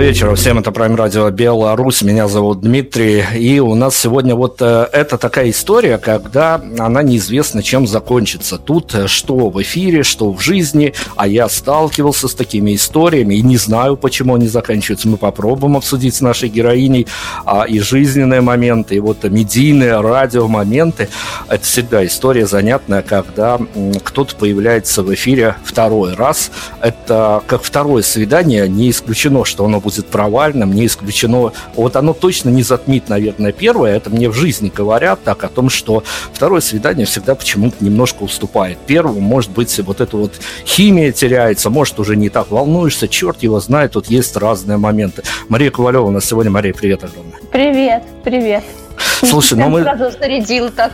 Вечера. Всем, это Prime Radio Беларусь, меня зовут Дмитрий, и у нас сегодня вот это такая история, когда она неизвестна, чем закончится. Тут что в эфире, что в жизни, а я сталкивался с такими историями, и не знаю, почему они заканчиваются. Мы попробуем обсудить с нашей героиней и жизненные моменты, и вот медийные радиомоменты. Это всегда история занятная, когда кто-то появляется в эфире второй раз. Это как второе свидание, не исключено, что оно будет провальным, не исключено. Вот оно точно не затмит, наверное, первое. Это мне в жизни говорят так о том, что второе свидание всегда почему-то немножко уступает первому. Может быть, вот эта вот химия теряется, может, уже не так волнуешься, черт его знает, тут есть разные моменты. Мария Ковалёва у нас сегодня. Мария, привет огромное. Привет, привет. Слушай, ну мы... сразу зарядил так,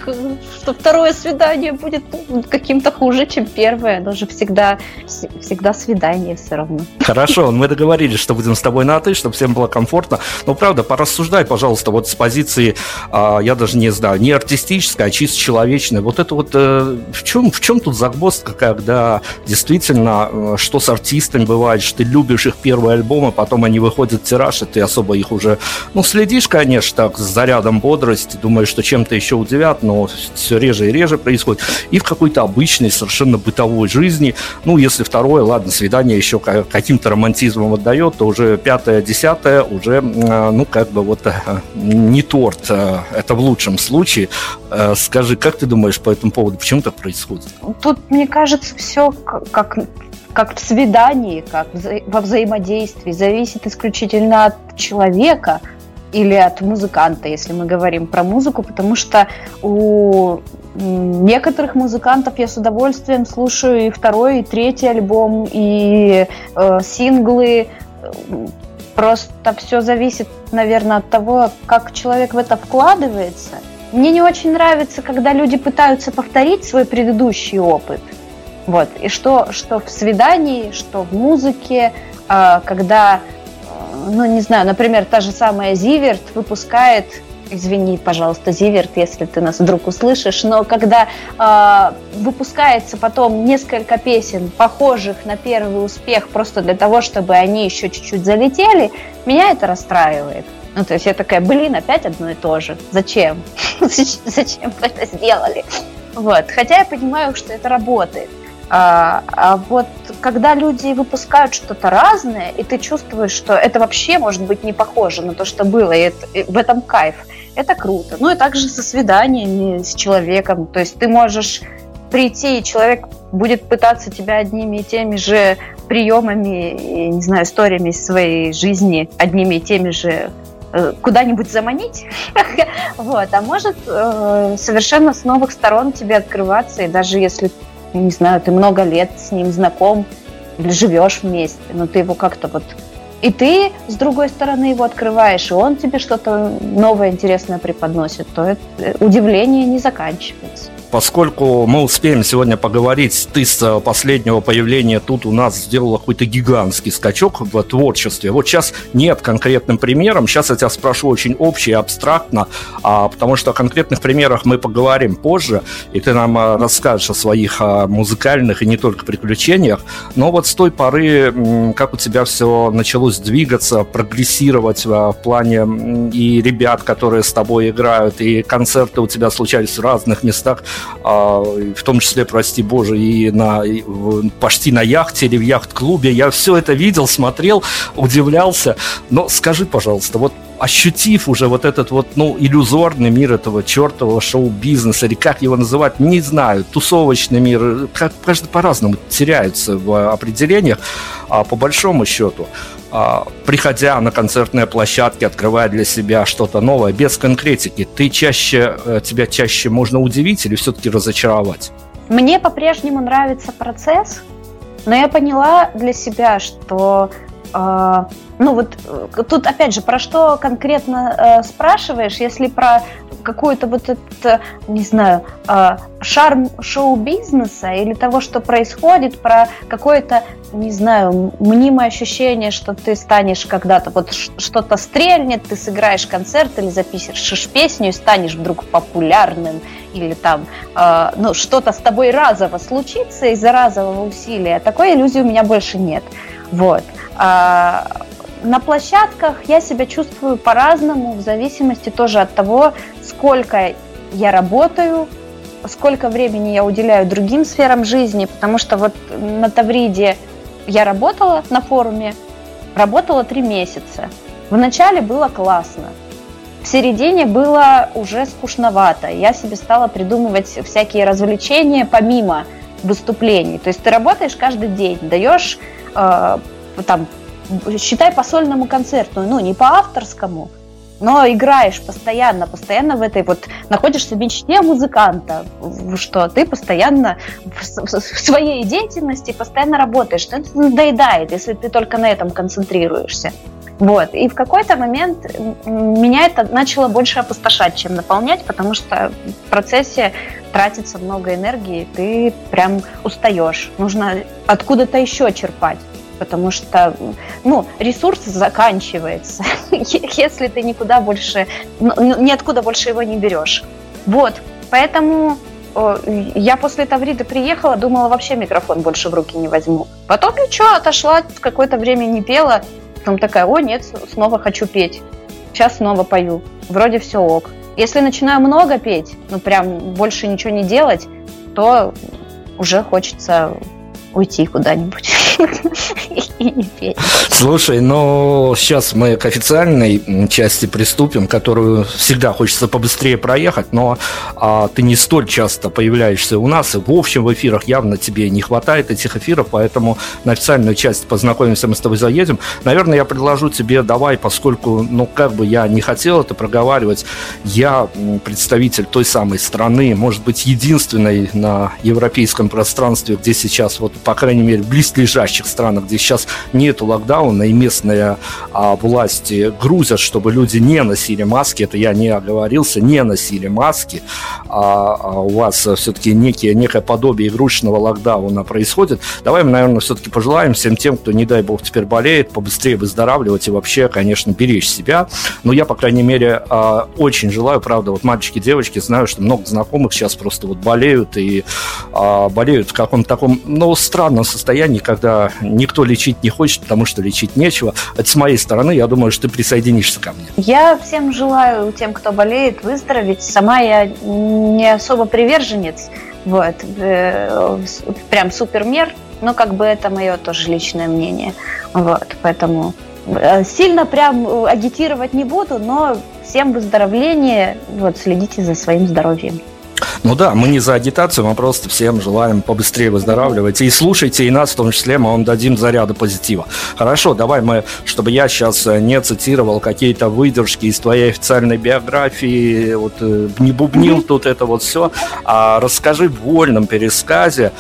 что второе свидание будет каким-то хуже, чем первое. Но же всегда свидание все равно. Хорошо, мы договорились, что будем с тобой на «ты», чтобы всем было комфортно. Но правда, порассуждай, пожалуйста, вот с позиции, я даже не знаю, не артистической, а чисто человечной. Вот это вот, в чем тут загвоздка, когда действительно, что с артистами бывает, что ты любишь их первый альбом, а потом они выходят в тираж, и ты особо их уже, ну, следишь, конечно, так, с зарядом бодрости, думаешь, что чем-то еще удивят, но все реже и реже происходит. И в какой-то обычной, совершенно бытовой жизни, ну, если второе, ладно, свидание еще каким-то романтизмом отдает, то уже пятое, десятое, уже, ну, как бы вот не торт, это в лучшем случае. Скажи, как ты думаешь по этому поводу, почему так происходит? Тут, мне кажется, все как в свидании, как во взаимодействии, зависит исключительно от человека или от музыканта, если мы говорим про музыку, потому что у некоторых музыкантов я с удовольствием слушаю и второй, и третий альбом, и синглы. Просто все зависит, наверное, от того, как человек в это вкладывается. Мне не очень нравится, когда люди пытаются повторить свой предыдущий опыт. Вот. И что в свидании, что в музыке, когда, ну, не знаю, например, та же самая Зиверт выпускает, извини, пожалуйста, Зиверт, если ты нас вдруг услышишь, но когда выпускается потом несколько песен, похожих на первый успех, просто для того, чтобы они еще чуть-чуть залетели, меня это расстраивает. Ну, то есть я такая, блин, опять одно и то же. Зачем? Зачем вы это сделали? Вот. Хотя я понимаю, что это работает. А вот когда люди выпускают что-то разное, и ты чувствуешь, что это вообще может быть не похоже на то, что было, и в этом кайф, это круто. Ну и также со свиданиями с человеком. То есть ты можешь прийти, и человек будет пытаться тебя одними и теми же приемами, не знаю, историями из своей жизни, одними и теми же куда-нибудь заманить, вот, а может совершенно с новых сторон тебе открываться, и даже если, не знаю, ты много лет с ним знаком или живешь вместе, но ты его как-то вот... И ты, с другой стороны, его открываешь, и он тебе что-то новое, интересное преподносит, то удивление не заканчивается. Поскольку мы успеем сегодня поговорить, ты с последнего появления тут у нас сделала какой-то гигантский скачок в творчестве. Вот сейчас нет конкретным примером, сейчас я тебя спрошу очень общее, абстрактно, потому что о конкретных примерах мы поговорим позже, и ты нам расскажешь о своих музыкальных и не только приключениях. Но вот с той поры, как у тебя все началось двигаться, прогрессировать в плане и ребят, которые с тобой играют, и концерты у тебя случались в разных местах, в том числе, прости боже, и почти на яхте или в яхт-клубе. Я все это видел, смотрел, удивлялся. Но скажи, пожалуйста, вот ощутив уже вот этот вот, ну, иллюзорный мир этого чертового шоу-бизнеса, или как его называть, не знаю, тусовочный мир, каждый по-разному теряются в определениях, по большому счету, приходя на концертные площадки, открывая для себя что-то новое, без конкретики, тебя чаще можно удивить или все-таки разочаровать? Мне по-прежнему нравится процесс, но я поняла для себя, что... Ну вот тут опять же, про что конкретно спрашиваешь, если про какую-то вот этот, не знаю, шарм шоу-бизнеса или того, что происходит, про какое-то, не знаю, мнимое ощущение, что ты станешь когда-то, вот что-то стрельнет, ты сыграешь концерт или запишешь песню и станешь вдруг популярным, или там, ну, что-то с тобой разово случится из-за разового усилия. Такой иллюзии у меня больше нет. Вот. На площадках я себя чувствую по-разному, в зависимости тоже от того, сколько я работаю, сколько времени я уделяю другим сферам жизни, потому что вот на Тавриде я работала на форуме, работала 3 месяца. Вначале было классно, в середине было уже скучновато, я себе стала придумывать всякие развлечения помимо выступлений. То есть ты работаешь каждый день, даешь, там, считай, по сольному концерту, ну, не по авторскому, но играешь постоянно в этой вот, находишься в мечте музыканта, что ты постоянно в своей деятельности постоянно работаешь, это надоедает, если ты только на этом концентрируешься. Вот. И в какой-то момент меня это начало больше опустошать, чем наполнять, потому что в процессе тратится много энергии, ты прям устаешь. Нужно откуда-то еще черпать, потому что, ну, ресурс заканчивается, если ты никуда больше, ниоткуда больше его не берешь. Вот, поэтому я после Тавриды приехала, думала, вообще микрофон больше в руки не возьму. Потом ничего, отошла, какое-то время не пела, потом такая, о, нет, снова хочу петь, сейчас снова пою, вроде все ок. Если начинаю много петь, ну прям больше ничего не делать, то уже хочется уйти куда-нибудь и не петь. Слушай, ну сейчас мы к официальной части приступим, которую всегда хочется побыстрее проехать, но ты не столь часто появляешься у нас, и в общем в эфирах явно тебе не хватает этих эфиров, поэтому на официальную часть познакомимся, мы с тобой заедем. Наверное, я предложу тебе, давай, поскольку, ну как бы я не хотел это проговаривать, я представитель той самой страны, может быть, единственной на европейском пространстве, где сейчас вот по крайней мере, в близлежащих странах, где сейчас нету локдауна, и местные власти грузят, чтобы люди не носили маски, это я не оговорился, не носили маски, у вас все-таки некое подобие игрушечного локдауна происходит. Давай мы, наверное, все-таки пожелаем всем тем, кто, не дай бог, теперь болеет, побыстрее выздоравливать и вообще, конечно, беречь себя. Но я, по крайней мере, очень желаю, правда, вот мальчики, девочки, знаю, что много знакомых сейчас просто вот болеют, и болеют в каком-то таком, ну, странном состоянии, когда никто лечить не хочет, потому что лечить нечего. Это с моей стороны, я думаю, что ты присоединишься ко мне. Я всем желаю, тем, кто болеет, выздороветь. Сама я не особо приверженец, вот, прям супермер, но как бы это мое тоже личное мнение. Вот, поэтому сильно прям агитировать не буду, но всем выздоровления, вот, следите за своим здоровьем. Ну да, мы не за агитацию, мы просто всем желаем побыстрее выздоравливать. И слушайте, и нас в том числе, мы вам дадим заряда позитива. Хорошо, давай мы, чтобы я сейчас не цитировал какие-то выдержки из твоей официальной биографии, вот не бубнил тут это вот все, а расскажи в вольном пересказе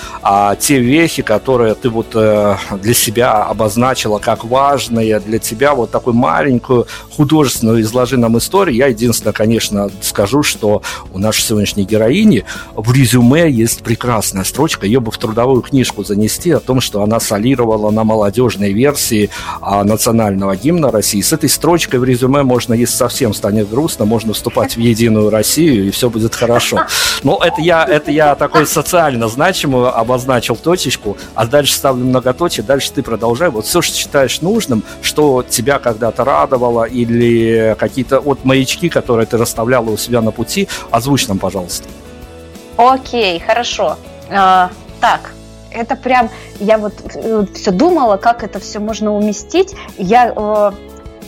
те вехи, которые ты вот для себя обозначила как важные, для тебя вот такую маленькую художественную изложи нам историю. Я единственное, конечно, скажу, что у нашей сегодняшней героини в резюме есть прекрасная строчка, ее бы в трудовую книжку занести, о том, что она солировала на молодежной версии национального гимна России. С этой строчкой в резюме можно, если совсем станет грустно, можно вступать в единую Россию, и все будет хорошо. Но это я такой социально значимую обозначил точечку, а дальше ставлю многоточие, дальше ты продолжай. Вот все, что считаешь нужным, что тебя когда-то радовало, или какие-то вот маячки, которые ты расставляла у себя на пути, озвучь нам, пожалуйста. Окей, хорошо. Так, это прям... Я вот все думала, как это все можно уместить. Я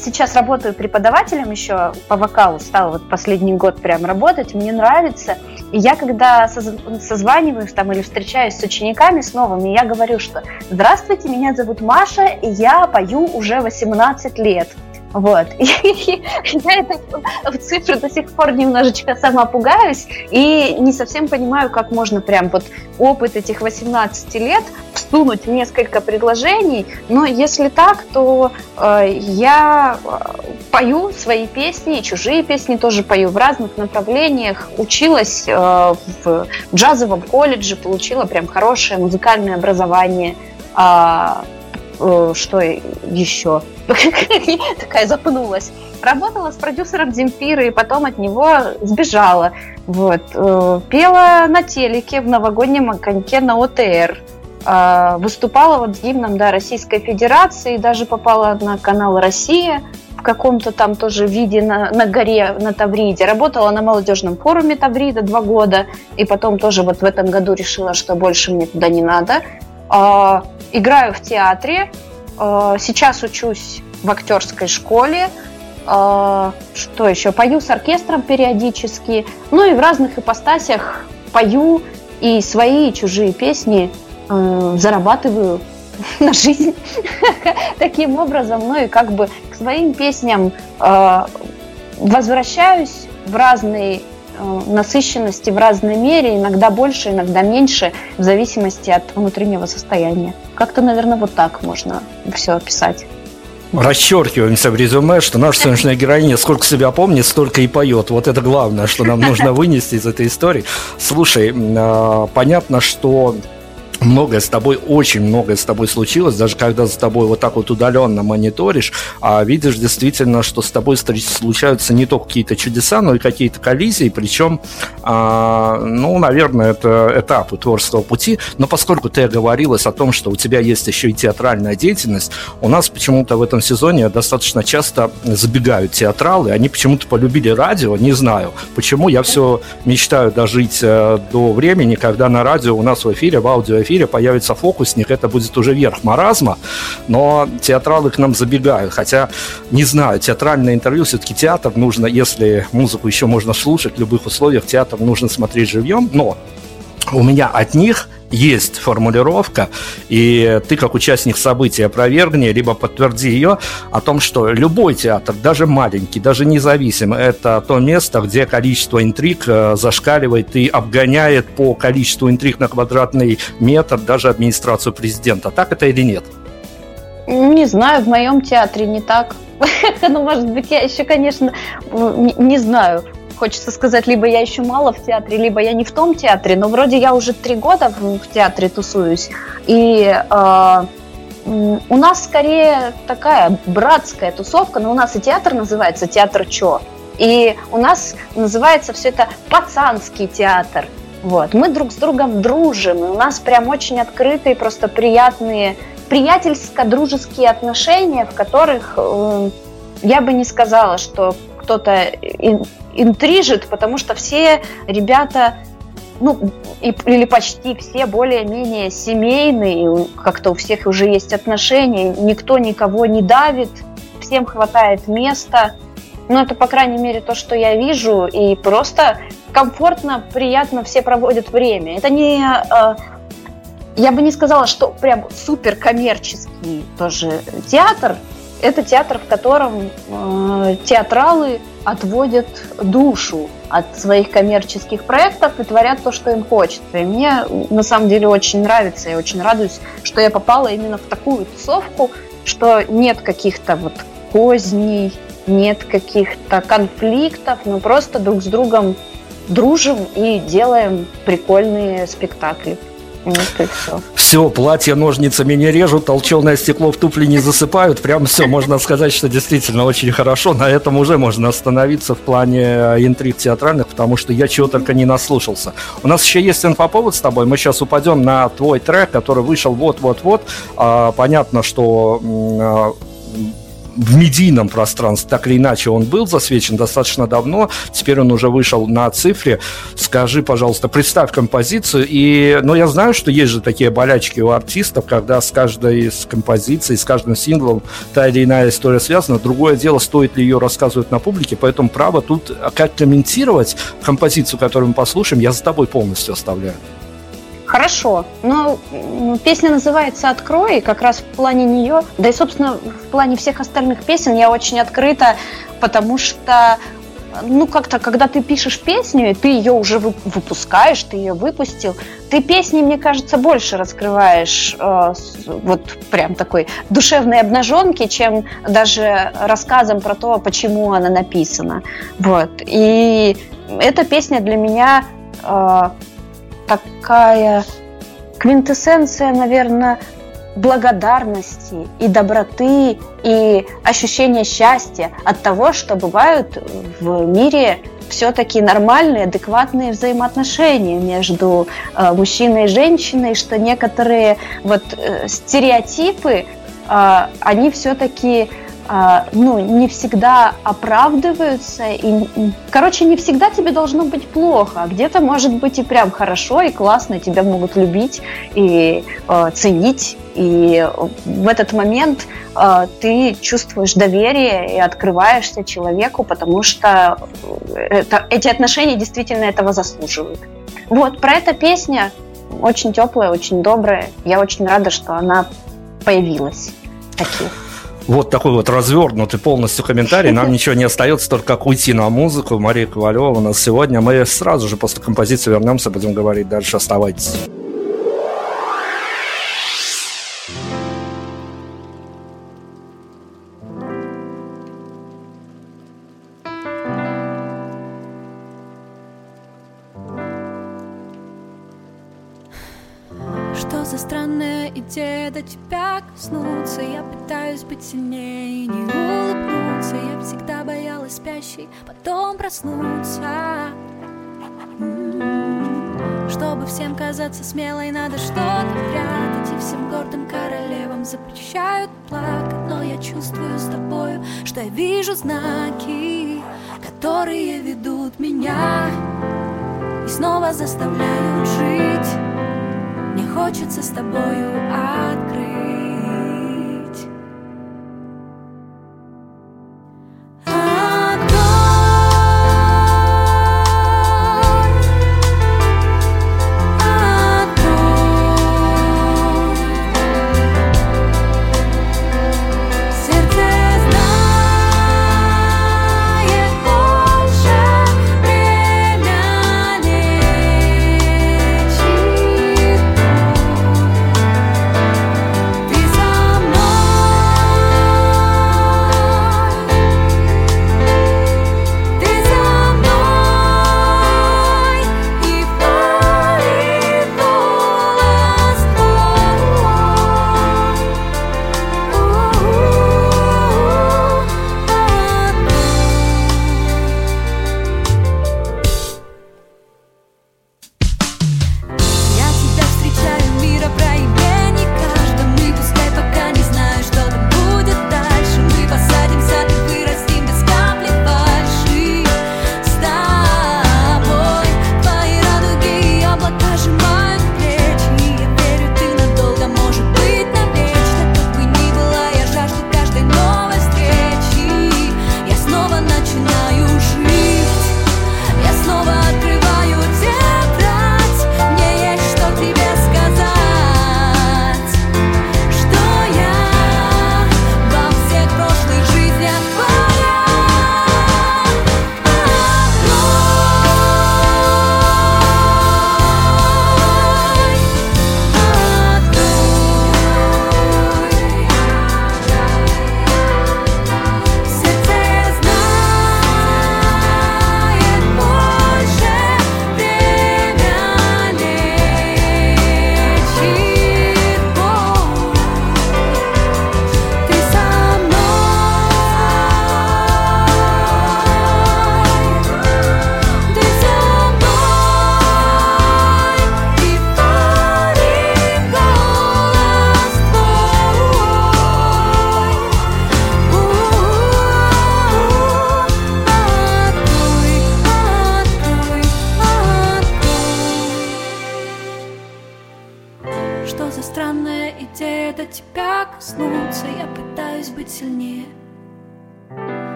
сейчас работаю преподавателем еще по вокалу, стала вот последний год прям работать, мне нравится. И я, когда созваниваюсь там или встречаюсь с учениками, с новыми, я говорю, что «Здравствуйте, меня зовут Маша, и я пою уже 18 лет». Вот, и я эту цифру до сих пор немножечко сама пугаюсь и не совсем понимаю, как можно прям вот опыт этих 18 лет всунуть в несколько предложений, но если так, то я пою свои песни, чужие песни тоже пою в разных направлениях, училась в джазовом колледже, получила прям хорошее музыкальное образование, что еще? Такая запнулась. Работала с продюсером Земфиры и потом от него сбежала. Вот. Пела на телеке в новогоднем огоньке на ОТР. Выступала вот с гимном, да, Российской Федерации, даже попала на канал «Россия» в каком-то там тоже виде на горе, на Тавриде. Работала на молодежном форуме Таврида 2 года, и потом тоже вот в этом году решила, что больше мне туда не надо. Играю в театре, сейчас учусь в актерской школе, что еще? Пою с оркестром периодически, ну и в разных ипостасях пою и свои, и чужие песни, зарабатываю на жизнь таким образом, ну и как бы к своим песням возвращаюсь в разные насыщенности, в разной мере, иногда больше, иногда меньше, в зависимости от внутреннего состояния. Как-то, наверное, вот так можно все описать. расчеркиваемся в резюме, что наша сегодняшняя героиня сколько себя помнит, столько и поет. Вот это главное, что нам нужно вынести из этой истории. Слушай, понятно, что многое с тобой, очень многое с тобой случилось, даже когда за тобой вот так вот удаленно мониторишь, а видишь действительно, что с тобой случаются не только какие-то чудеса, но и какие-то коллизии, причем, ну, наверное, это этапы творческого пути, но поскольку ты оговорилась о том, что у тебя есть еще и театральная деятельность, у нас почему-то в этом сезоне достаточно часто забегают театралы, они почему-то полюбили радио, не знаю, почему, я все мечтаю дожить до времени, когда на радио у нас в эфире, в аудиоэфире, появится фокусник, это будет уже верх маразма, но театралы к нам забегают, хотя, не знаю, театральное интервью, все-таки театр нужно, если музыку еще можно слушать в любых условиях, театр нужно смотреть живьем, но у меня от них есть формулировка, и ты, как участник события, опровергни, либо подтверди ее, о том, что любой театр, даже маленький, даже независимый, это то место, где количество интриг зашкаливает и обгоняет по количеству интриг на квадратный метр даже администрацию президента. Так это или нет? Не знаю, в моем театре не так. Ну, может быть, я еще, конечно, не знаю. Хочется сказать, либо я еще мало в театре, либо я не в том театре, но вроде я уже 3 года в театре тусуюсь, и у нас скорее такая братская тусовка, но у нас и театр называется «Театр Чо», и у нас называется все это «Пацанский театр». Вот. Мы друг с другом дружим, и у нас прям очень открытые, просто приятные, приятельско-дружеские отношения, в которых я бы не сказала, что кто-то интрижит, потому что все ребята, ну, или почти все более-менее семейные, как-то у всех уже есть отношения, никто никого не давит, всем хватает места. Ну, это, по крайней мере, то, что я вижу, и просто комфортно, приятно все проводят время. Это не... Я бы не сказала, что прям суперкоммерческий тоже театр. Это театр, в котором театралы отводят душу от своих коммерческих проектов и творят то, что им хочется. И мне на самом деле очень нравится, я очень радуюсь, что я попала именно в такую тусовку, что нет каких-то вот козней, нет каких-то конфликтов, мы просто друг с другом дружим и делаем прикольные спектакли. Все, платья ножницами не режут, толченое стекло в туфли не засыпают. Прям все, можно сказать, что действительно очень хорошо. На этом уже можно остановиться в плане интриг театральных, потому что я чего только не наслушался. У нас еще есть инфоповод с тобой. Мы сейчас упадем на твой трек, который вышел вот-вот-вот. Понятно, что... в медийном пространстве, так или иначе, он был засвечен достаточно давно. Теперь он уже вышел на цифре. Скажи, пожалуйста, представь композицию. И, ну, я знаю, что есть же такие болячки у артистов, когда с каждой из композиций, с каждым синглом та или иная история связана. Другое дело, стоит ли ее рассказывать на публике. Поэтому право тут как комментировать композицию, которую мы послушаем, я за тобой полностью оставляю. Хорошо, но песня называется «Открой», и как раз в плане нее, да и, собственно, в плане всех остальных песен я очень открыта, потому что, ну, как-то, когда ты пишешь песню, и ты ее уже выпускаешь, ты ее выпустил, ты песни, мне кажется, больше раскрываешь вот прям такой душевной обнаженки, чем даже рассказом про то, почему она написана. Вот, и эта песня для меня... такая квинтэссенция, наверное, благодарности и доброты, и ощущения счастья от того, что бывают в мире все-таки нормальные, адекватные взаимоотношения между мужчиной и женщиной, что некоторые вот стереотипы, они все-таки... ну, не всегда оправдываются, и, короче, не всегда тебе должно быть плохо, а где-то может быть и прям хорошо, и классно, тебя могут любить и ценить, и в этот момент ты чувствуешь доверие и открываешься человеку, потому что эти отношения действительно этого заслуживают. Вот, про эту песню, очень теплая, очень добрая, я очень рада, что она появилась. Такие. Вот такой вот развернутый полностью комментарий. Нам ничего не остается, только как уйти на музыку. Мария Ковалёва у нас сегодня. Мы сразу же после композиции вернемся, будем говорить дальше. Оставайтесь. за странная идея до тебя коснуться. Я пытаюсь быть сильнее, не улыбнуться. Я всегда боялась спящей, потом проснуться. Чтобы всем казаться смелой, надо что-то прятать. И всем гордым королевам запрещают плакать. Но я чувствую с тобою, что я вижу знаки, которые ведут меня и снова заставляют жить. Мне хочется с тобою открыть.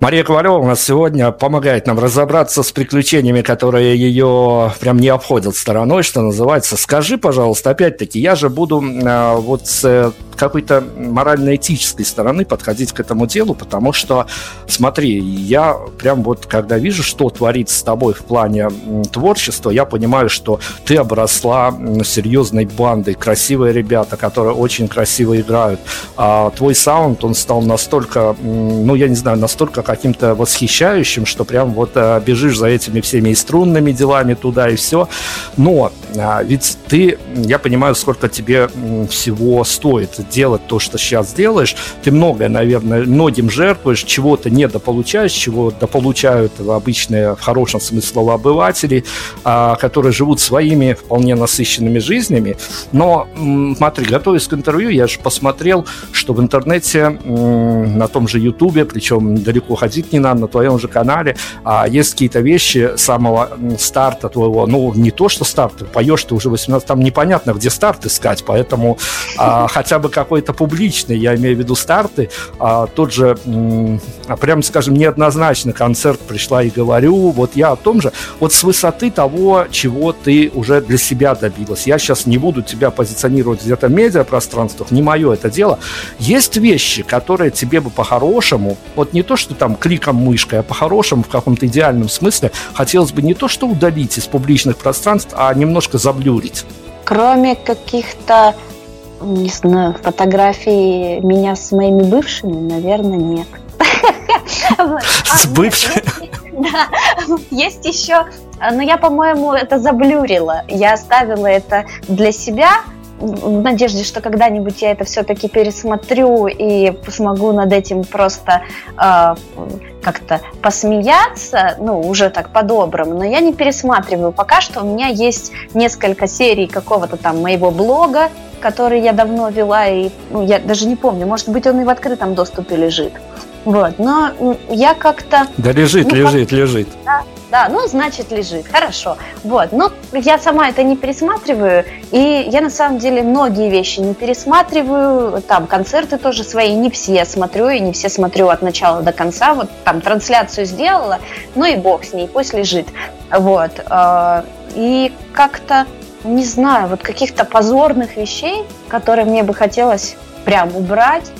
Мария Ковалёва у нас сегодня помогает нам разобраться с приключениями, которые ее прям не обходят стороной, что называется. Скажи, пожалуйста, опять-таки, я же буду вот с какой-то морально-этической стороны подходить к этому делу, потому что, смотри, я прям вот, когда вижу, что творится с тобой в плане творчества, я понимаю, что ты обросла серьезной бандой, красивые ребята, которые очень красиво играют. А твой саунд, он стал настолько, ну, я не знаю, настолько каким-то восхищающим, что прям вот бежишь за этими всеми и струнными делами туда и все. Но ведь ты, я понимаю, сколько тебе всего стоит делать то, что сейчас делаешь. Ты многое, наверное, многим жертвуешь, чего-то недополучаешь, чего дополучают обычные, в хорошем смысле слова, обыватели, которые живут своими вполне насыщенными жизнями. Но, смотри, готовясь к интервью, я же посмотрел, что в интернете, на том же Ютубе, причем далеко ходить не надо, на твоем же канале есть какие-то вещи самого старта твоего, ну, не то, что старт, поешь ты уже 18, там непонятно, где старт искать, поэтому хотя бы какой-то публичный, я имею в виду старты, тот же, прям, скажем, неоднозначно концерт «Пришла и говорю», вот я о том же, вот с высоты того, чего ты уже для себя добилась. Я сейчас не буду тебя позиционировать где-то в медиапространствах, не мое это дело. Есть вещи, которые тебе бы по-хорошему, вот не то, что там кликом мышкой, а по-хорошему, в каком-то идеальном смысле, хотелось бы не то, что удалить из публичных пространств, а немножко заблюрить. Кроме каких-то, не знаю, фотографий меня с моими бывшими, наверное, нет. С бывшими? Да. Есть еще но я, по-моему, это заблюрила. Я оставила это для себя в надежде, что когда-нибудь я это все-таки пересмотрю и смогу над этим просто как-то посмеяться, ну, уже так по-доброму, но я не пересматриваю. Пока что у меня есть несколько серий какого-то там моего блога, который я давно вела, и ну, я даже не помню, может быть, он и в открытом доступе лежит. Вот, но я как-то... Да лежит, ну, лежит, как-то... лежит. Да, ну, значит, лежит, хорошо. Вот, но я сама это не пересматриваю, и я, на самом деле, многие вещи не пересматриваю, там, концерты тоже свои не все смотрю, и не все смотрю от начала до конца, вот, там, трансляцию сделала, ну, и бог с ней, пусть лежит. Вот, и как-то, не знаю, вот каких-то позорных вещей, которые мне бы хотелось прям убрать,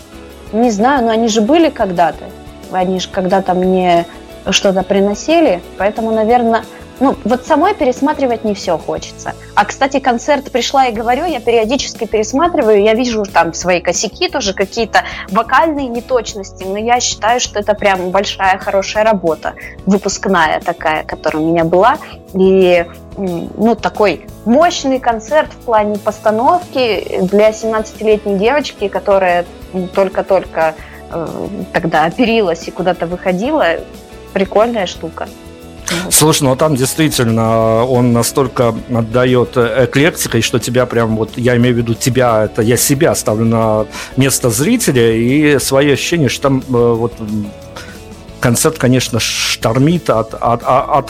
не знаю, но они же были когда-то, они же когда-то мне что-то приносили, поэтому, наверное, ну, вот самой пересматривать не все хочется. А, кстати, концерт «Пришла и говорю», я периодически пересматриваю, я вижу там свои косяки тоже, какие-то вокальные неточности, но я считаю, что это прям большая, хорошая работа, выпускная такая, которая у меня была, и, ну, такой мощный концерт в плане постановки для 17-летней девочки, которая только-только тогда оперилась и куда-то выходила, прикольная штука. Слушай, ну там действительно он настолько отдает эклектикой, что тебя прям вот, я имею в виду тебя, это я себя ставлю на место зрителя, и свои ощущения, что там вот концерт, конечно, штормит от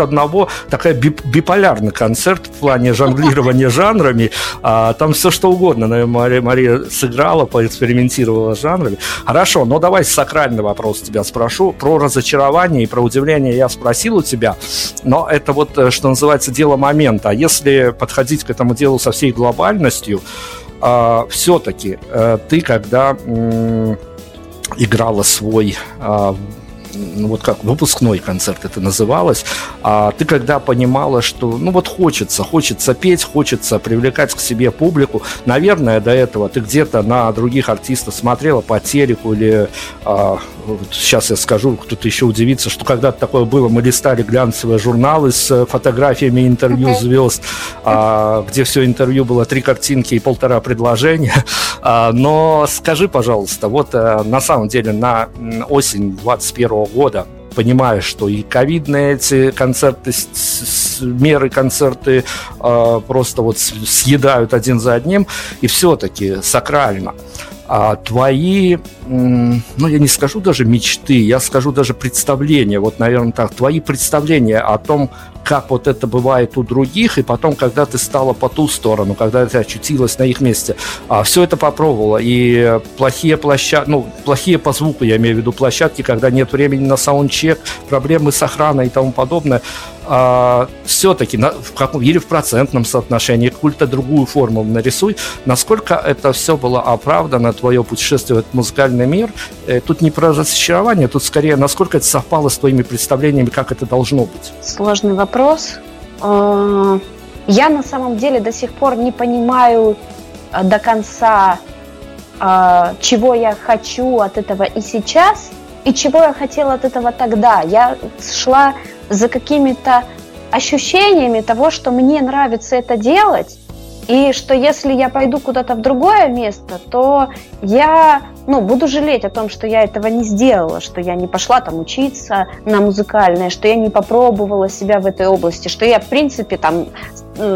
одного. Такая биполярный концерт в плане жонглирования жанрами. Там все что угодно. Наверное, Мария сыграла, поэкспериментировала с жанрами. Хорошо, но давай сакральный вопрос тебя спрошу. Про разочарование и про удивление я спросил у тебя. Но это вот, что называется, дело момента. А если подходить к этому делу со всей глобальностью, все-таки ты, когда играла свой... ну, вот как выпускной концерт это называлось, а ты когда понимала, что, ну, вот хочется петь, хочется привлекать к себе публику, наверное, до этого ты где-то на других артистов смотрела по телеку или, вот сейчас я скажу, кто-то еще удивится, что когда-то такое было, мы листали глянцевые журналы с фотографиями интервью звезд, где все интервью было 3 картинки и 1,5 предложения, но скажи, пожалуйста, вот на самом деле на осень 21-го года, понимая, что и ковидные эти концерты, меры концерты просто вот съедают один за одним, и все-таки сакрально. А твои, ну, я не скажу даже мечты, я скажу даже представления, вот, наверное, так, твои представления о том, как вот это бывает у других, и потом, когда ты стала по ту сторону, когда ты очутилась на их месте, все это попробовала, и плохие площадки, ну, плохие по звуку, я имею в виду площадки, когда нет времени на саундчек, проблемы с охраной и тому подобное, все-таки в каком, или в процентном соотношении, какую-то другую формулу нарисуй, насколько это все было оправдано, твое путешествие в этот музыкальный мир. Тут не про разочарование, тут скорее, насколько это совпало с твоими представлениями, как это должно быть. Сложный вопрос. Я на самом деле до сих пор не понимаю до конца, чего я хочу от этого и сейчас, и чего я хотела от этого тогда. Я шла за какими-то ощущениями того, что мне нравится это делать, и что если я пойду куда-то в другое место, то я, ну, буду жалеть о том, что я этого не сделала, что я не пошла там учиться на музыкальное, что я не попробовала себя в этой области, что я, в принципе, там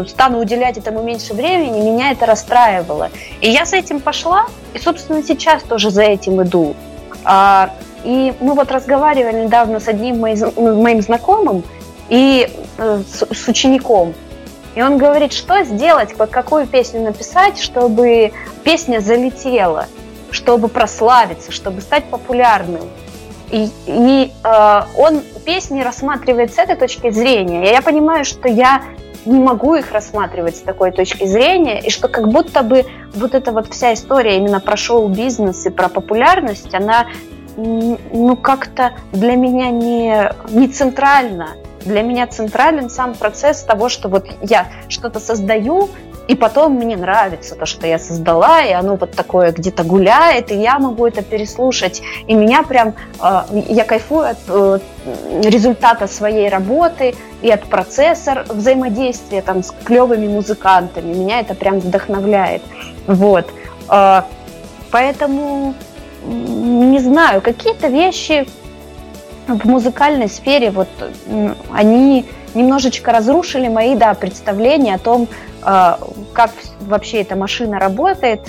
стану уделять этому меньше времени, меня это расстраивало. И я с этим пошла, и, собственно, сейчас тоже за этим иду. И мы вот разговаривали недавно с одним моим знакомым и с учеником. И он говорит, что сделать, какую песню написать, чтобы песня залетела, чтобы прославиться, чтобы стать популярным. И он песни рассматривает с этой точки зрения. И я понимаю, что я не могу их рассматривать с такой точки зрения, и что как будто бы вот эта вот вся история именно про шоу-бизнес и про популярность, она... ну, как-то для меня не центрально. для меня централен сам процесс того, что вот я что-то создаю, и потом мне нравится то, что я создала, и оно вот такое где-то гуляет, и я могу это переслушать. И меня прям, я кайфую от результата своей работы и от процесса взаимодействия там с клевыми музыкантами. Меня это прям вдохновляет. Вот. Поэтому, не знаю, какие-то вещи в музыкальной сфере, вот они немножечко разрушили мои, да, представления о том, как вообще эта машина работает.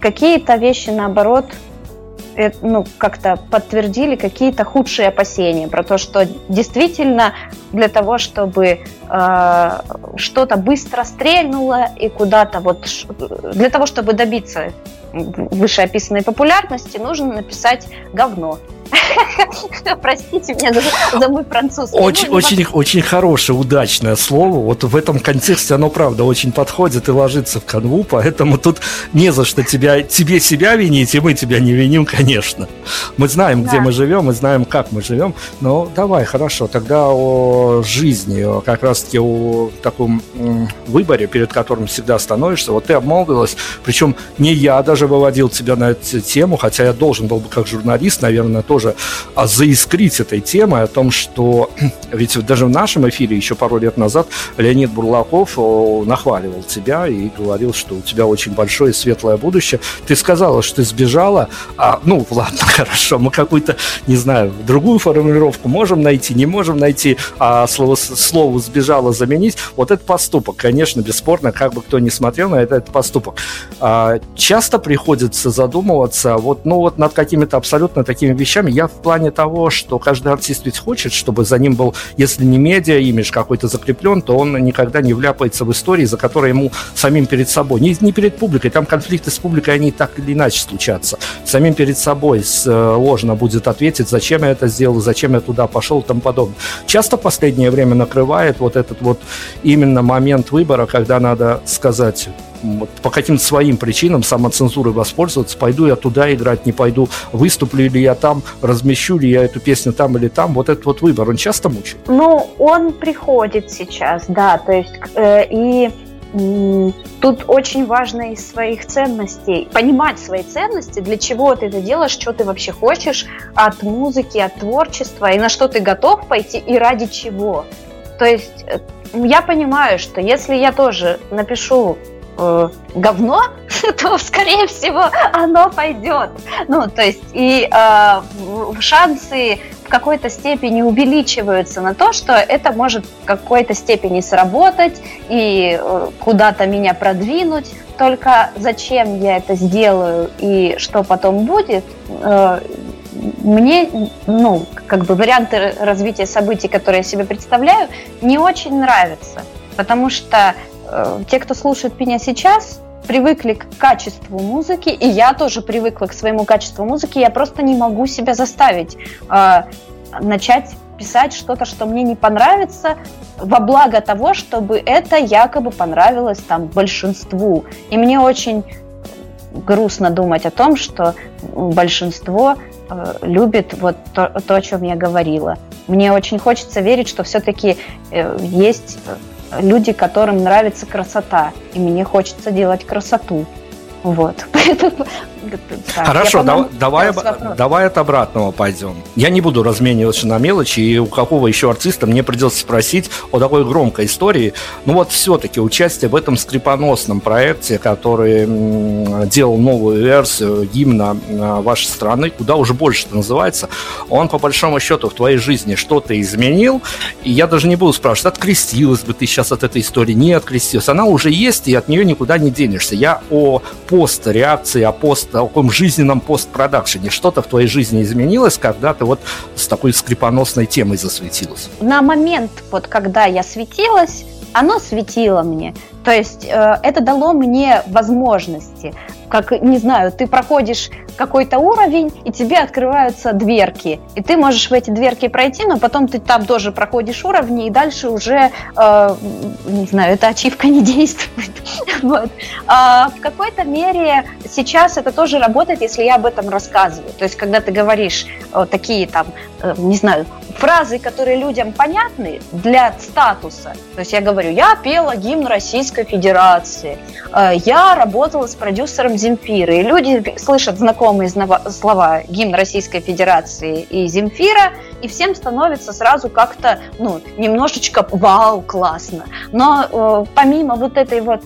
Какие-то вещи, наоборот, ну, как-то подтвердили какие-то худшие опасения про то, что действительно для того, чтобы что-то быстро стрельнуло и куда-то вот... Для того, чтобы добиться вышеописанной популярности, нужно написать говно. Простите меня за мой французский. Очень хорошее, удачное слово. Вот в этом контексте оно, правда, очень подходит и ложится в канву, поэтому тут не за что тебе себя винить, и мы тебя не виним, конечно. Мы знаем, где мы живем, мы знаем, как мы живем. Но давай, хорошо, тогда о жизни, как раз-таки о таком выборе, перед которым всегда становишься. Вот ты обмолвилась, причем не я даже выводил тебя на эту тему, хотя я должен был бы, как журналист, наверное, тоже заискрить этой темой о том, что ведь даже в нашем эфире еще пару лет назад Леонид Бурлаков нахваливал тебя и говорил, что у тебя очень большое и светлое будущее. Ты сказала, что ты сбежала, ну ладно, хорошо, мы какую-то, не знаю, другую формулировку можем найти, не можем найти, а слово «сбежала» заменить. Вот это поступок, конечно, бесспорно, как бы кто ни смотрел на это поступок. Часто приходится задумываться вот над какими-то абсолютно такими вещами. Я в плане того, что каждый артист ведь хочет, чтобы за ним был, если не медиа, имидж какой-то закреплен, то он никогда не вляпается в истории, за которые ему самим перед собой, не перед публикой, там конфликты с публикой, они так или иначе случатся, самим перед собой сложно будет ответить, зачем я это сделал, зачем я туда пошел и тому подобное. Часто в последнее время накрывает вот этот вот именно момент выбора, когда надо сказать... Вот по каким-то своим причинам самоцензурой воспользоваться. Пойду я туда играть, не пойду. Выступлю ли я там, размещу ли я эту песню там или там. Вот этот вот выбор, он часто мучает? Ну, он приходит сейчас, да. То есть, тут очень важно из своих ценностей, понимать свои ценности, для чего ты это делаешь, что ты вообще хочешь от музыки, от творчества, и на что ты готов пойти, и ради чего. То есть, я понимаю, что если я тоже напишу говно, то, скорее всего, оно пойдет. Ну, то есть, и шансы в какой-то степени увеличиваются на то, что это может в какой-то степени сработать и куда-то меня продвинуть. Только зачем я это сделаю и что потом будет, мне, ну, как бы варианты развития событий, которые я себе представляю, не очень нравятся. Потому что те, кто слушает меня сейчас, привыкли к качеству музыки, и я тоже привыкла к своему качеству музыки, я просто не могу себя заставить начать писать что-то, что мне не понравится, во благо того, чтобы это якобы понравилось там большинству. И мне очень грустно думать о том, что большинство любит вот то, о чем я говорила. Мне очень хочется верить, что все-таки есть... люди, которым нравится красота, и мне хочется делать красоту. Вот. Так, хорошо, давай от обратного пойдем. Я не буду размениваться на мелочи, и у какого еще артиста мне придется спросить о такой громкой истории. Ну вот все-таки участие в этом скрипоносном проекте, который делал новую версию гимна вашей страны, куда уже больше-то называется, он по большому счету в твоей жизни что-то изменил, и я даже не буду спрашивать, открестилась бы ты сейчас от этой истории, не открестилась. Она уже есть, и от нее никуда не денешься. Я о пост-реакции, о пост в таком жизненном постпродакшене. Что-то в твоей жизни изменилось, когда ты вот с такой скрипоносной темой засветилась? На момент, вот когда я светилась, оно светило мне. То есть это дало мне возможности. Как, не знаю, ты проходишь какой-то уровень, и тебе открываются дверки. И ты можешь в эти дверки пройти, но потом ты там тоже проходишь уровни, и дальше уже, не знаю, эта ачивка не действует. Вот. А в какой-то мере сейчас это тоже работает, если я об этом рассказываю. То есть, когда ты говоришь такие там, не знаю, фразы, которые людям понятны для статуса. То есть я говорю, я пела гимн Российской Федерации, я работала с продюсером Земфиры. И люди слышат знакомые слова гимн Российской Федерации и Земфира, и всем становится сразу как-то, ну, немножечко вау, классно. Но помимо вот этой вот,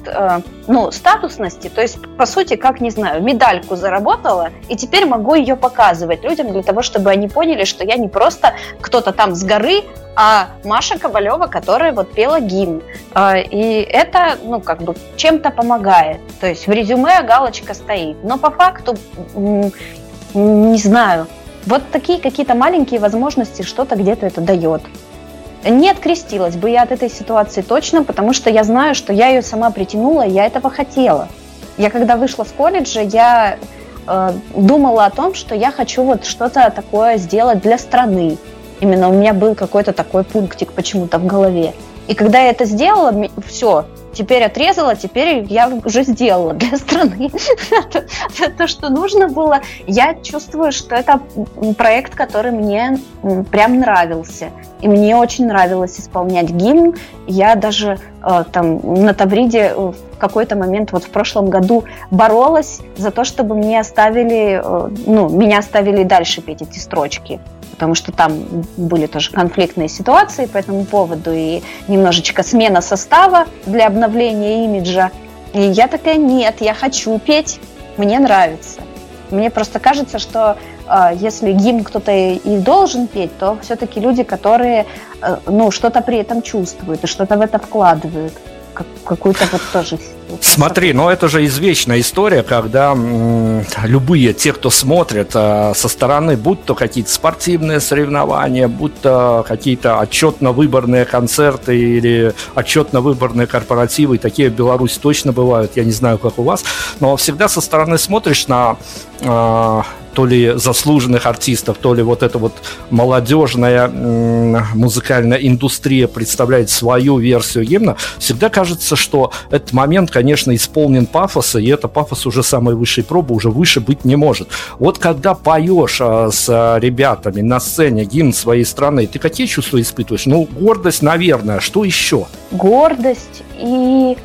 ну, статусности, то есть, по сути, как, не знаю, медальку заработала, и теперь могу ее показывать людям для того, чтобы они поняли, что я не просто кто-то там с горы, а Маша Ковалёва, которая вот пела гимн. И это, ну, как бы чем-то помогает. То есть в резюме галочка стоит. Но по факту, не знаю, вот такие какие-то маленькие возможности что-то где-то это дает. Не открестилась бы я от этой ситуации точно, потому что я знаю, что я ее сама притянула, и я этого хотела. Я когда вышла с колледжа, я думала о том, что я хочу вот что-то такое сделать для страны. Именно у меня был какой-то такой пунктик почему-то в голове. И когда я это сделала, все, теперь отрезала, теперь я уже сделала для страны то, что нужно было. Я чувствую, что это проект, который мне прям нравился. И мне очень нравилось исполнять гимн. Я даже там на Тавриде в какой-то момент вот в прошлом году боролась за то, чтобы мне оставили, ну, меня оставили дальше петь эти строчки. Потому что там были тоже конфликтные ситуации по этому поводу и немножечко смена состава для обновления имиджа. И я такая, нет, я хочу петь, мне нравится. Мне просто кажется, что если гимн кто-то и должен петь, то все-таки люди, которые, ну, что-то при этом чувствуют и что-то в это вкладывают. Какую-то вот тоже... Смотри, но это же извечная история, когда любые те, кто смотрит со стороны, будь то какие-то спортивные соревнования, будь то какие-то отчетно-выборные концерты или отчетно-выборные корпоративы, и такие в Беларуси точно бывают, я не знаю, как у вас, но всегда со стороны смотришь на... то ли заслуженных артистов, то ли вот эта вот молодежная музыкальная индустрия представляет свою версию гимна, всегда кажется, что этот момент, конечно, исполнен пафоса, и это пафос уже самой высшей пробы, уже выше быть не может. Вот когда поешь с ребятами на сцене гимн своей страны, ты какие чувства испытываешь? Ну, гордость, наверное, что еще? Гордость и,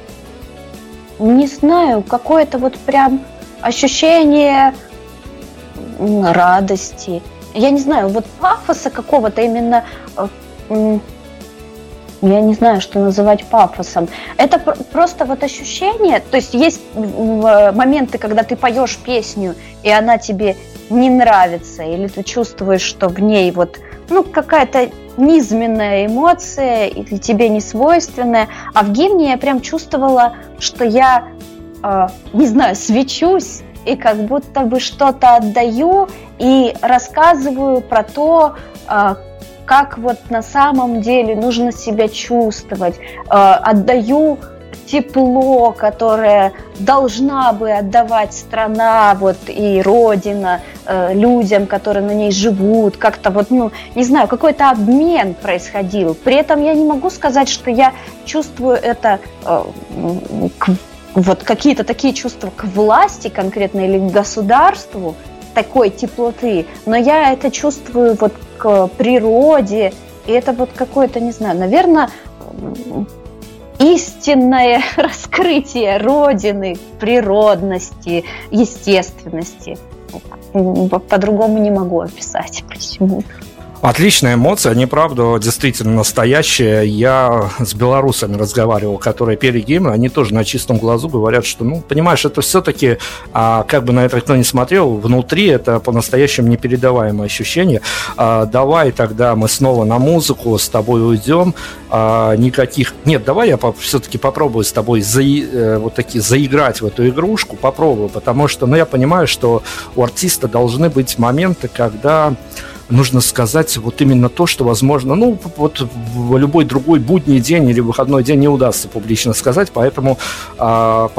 не знаю, какое-то вот прям ощущение... радости. Я не знаю, вот пафоса какого-то именно, я не знаю, что называть пафосом. Это просто вот ощущение, то есть есть моменты, когда ты поешь песню, и она тебе не нравится, или ты чувствуешь, что в ней вот, ну, какая-то низменная эмоция, или тебе не свойственная, а в гимне я прям чувствовала, что я, не знаю, свечусь, и как будто бы что-то отдаю и рассказываю про то, как вот на самом деле нужно себя чувствовать. Отдаю тепло, которое должна бы отдавать страна вот, и родина людям, которые на ней живут. Как-то вот, ну, не знаю, какой-то обмен происходил. При этом я не могу сказать, что я чувствую это вот какие-то такие чувства к власти конкретно или к государству, такой теплоты, но я это чувствую вот к природе, и это вот какое-то, не знаю, наверное, истинное раскрытие родины, природности, естественности. По-другому не могу описать, почему. Отличная эмоция, неправда, действительно настоящая. Я с белорусами разговаривал, которые пели гимн, они тоже на чистом глазу говорят, что, ну, понимаешь, это все-таки, как бы на это кто ни смотрел, внутри это по-настоящему непередаваемое ощущение. Давай тогда мы снова на музыку, с тобой уйдем. Никаких... Нет, давай я все-таки попробую с тобой вот такие заиграть в эту игрушку, попробую, потому что, ну, я понимаю, что у артиста должны быть моменты, когда... нужно сказать вот именно то, что, возможно, ну, вот в любой другой будний день или выходной день не удастся публично сказать, поэтому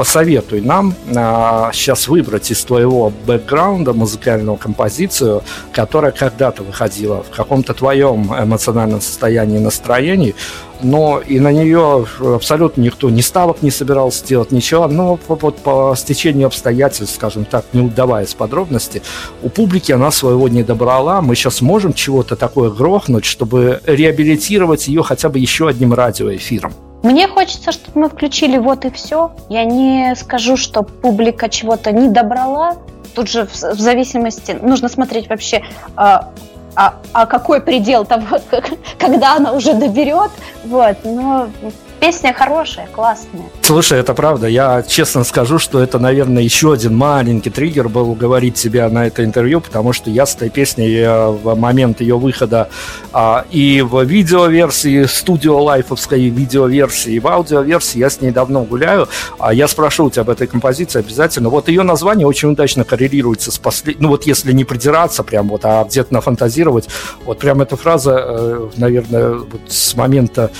посоветуй нам сейчас выбрать из твоего бэкграунда музыкальную композицию, которая когда-то выходила в каком-то твоем эмоциональном состоянии, настроении, но и на нее абсолютно никто ни ставок не собирался делать, ничего. Но по стечению обстоятельств, скажем так, не удаваясь в подробности, у публики она своего не добрала. Мы сейчас можем чего-то такое грохнуть, чтобы реабилитировать ее хотя бы еще одним радиоэфиром. Мне хочется, чтобы мы включили «Вот и все». Я не скажу, что публика чего-то не добрала. Тут же в зависимости нужно смотреть вообще, какой предел того, когда она уже доберет. Вот, но песня хорошая, классная. Слушай, это правда. Я честно скажу, что это, наверное, еще один маленький триггер был уговорить тебя на это интервью, потому что я с этой песней в момент ее выхода и в видеоверсии, студио-лайфовской видеоверсии, и в аудиоверсии я с ней давно гуляю. Я спрошу у тебя об этой композиции обязательно. Вот ее название очень удачно коррелируется с последним. Ну вот если не придираться прям вот, а где-то нафантазировать, вот прям эта фраза, наверное, вот с момента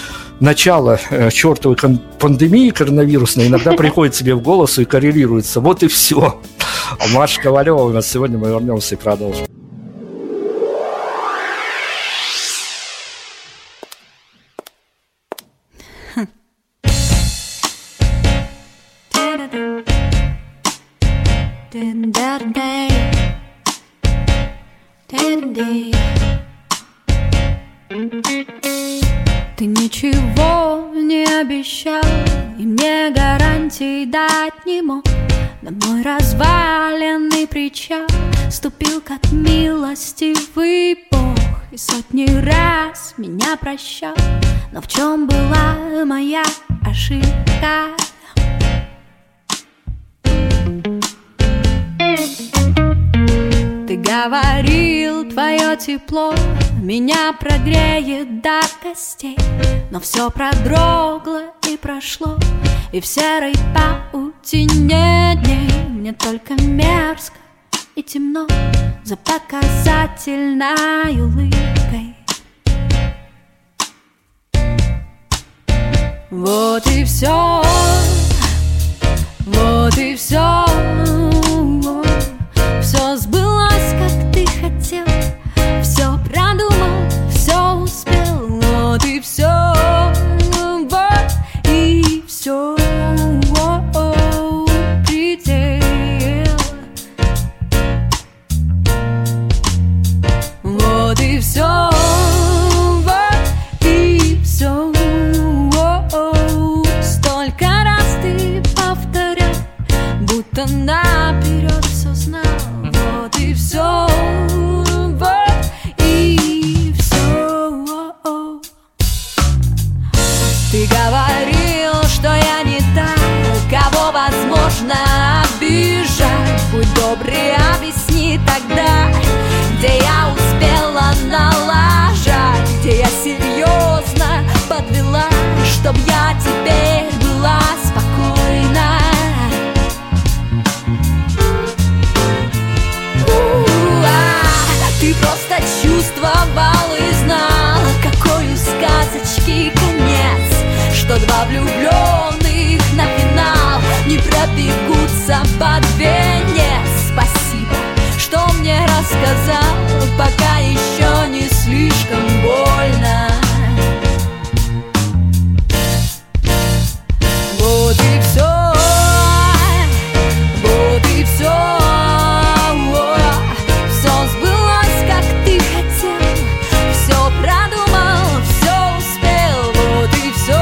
начала чертовой пандемии коронавирусной иногда приходит себе в голос и коррелируется. Вот и все. Маша Ковалёва у нас сегодня, мы вернемся и продолжим. Ты ничего не обещал и мне гарантий дать не мог, но мой разваленный причал ступил как милостивый Бог и сотни раз меня прощал. Но в чем была моя ошибка? Ты говорил, твое тепло меня прогреет до костей, но все продрогло и прошло, и в серой паутине дней мне только мерзко и темно за показательной улыбкой. Вот и все, вот и все, все сбылось, как ты хотел, все продумал, все успел, вот и все, вот и все, предел. Вот и все, вот и все, столько раз ты повторял, будто наперед все знал, вот и все. Ты говорил, что я не та, кого возможно обижать. Будь добрый, объясни тогда, где я успела налажать, где я серьезно подвела, чтоб я теперь была спокойна. Ты просто чувствовал и знал, какой у сказочки конец, что два влюбленных на финал не пробегутся под венец. Спасибо, что мне рассказал, пока еще не слишком больно. Вот и все, вот и все. Продумал, все успел, вот и все.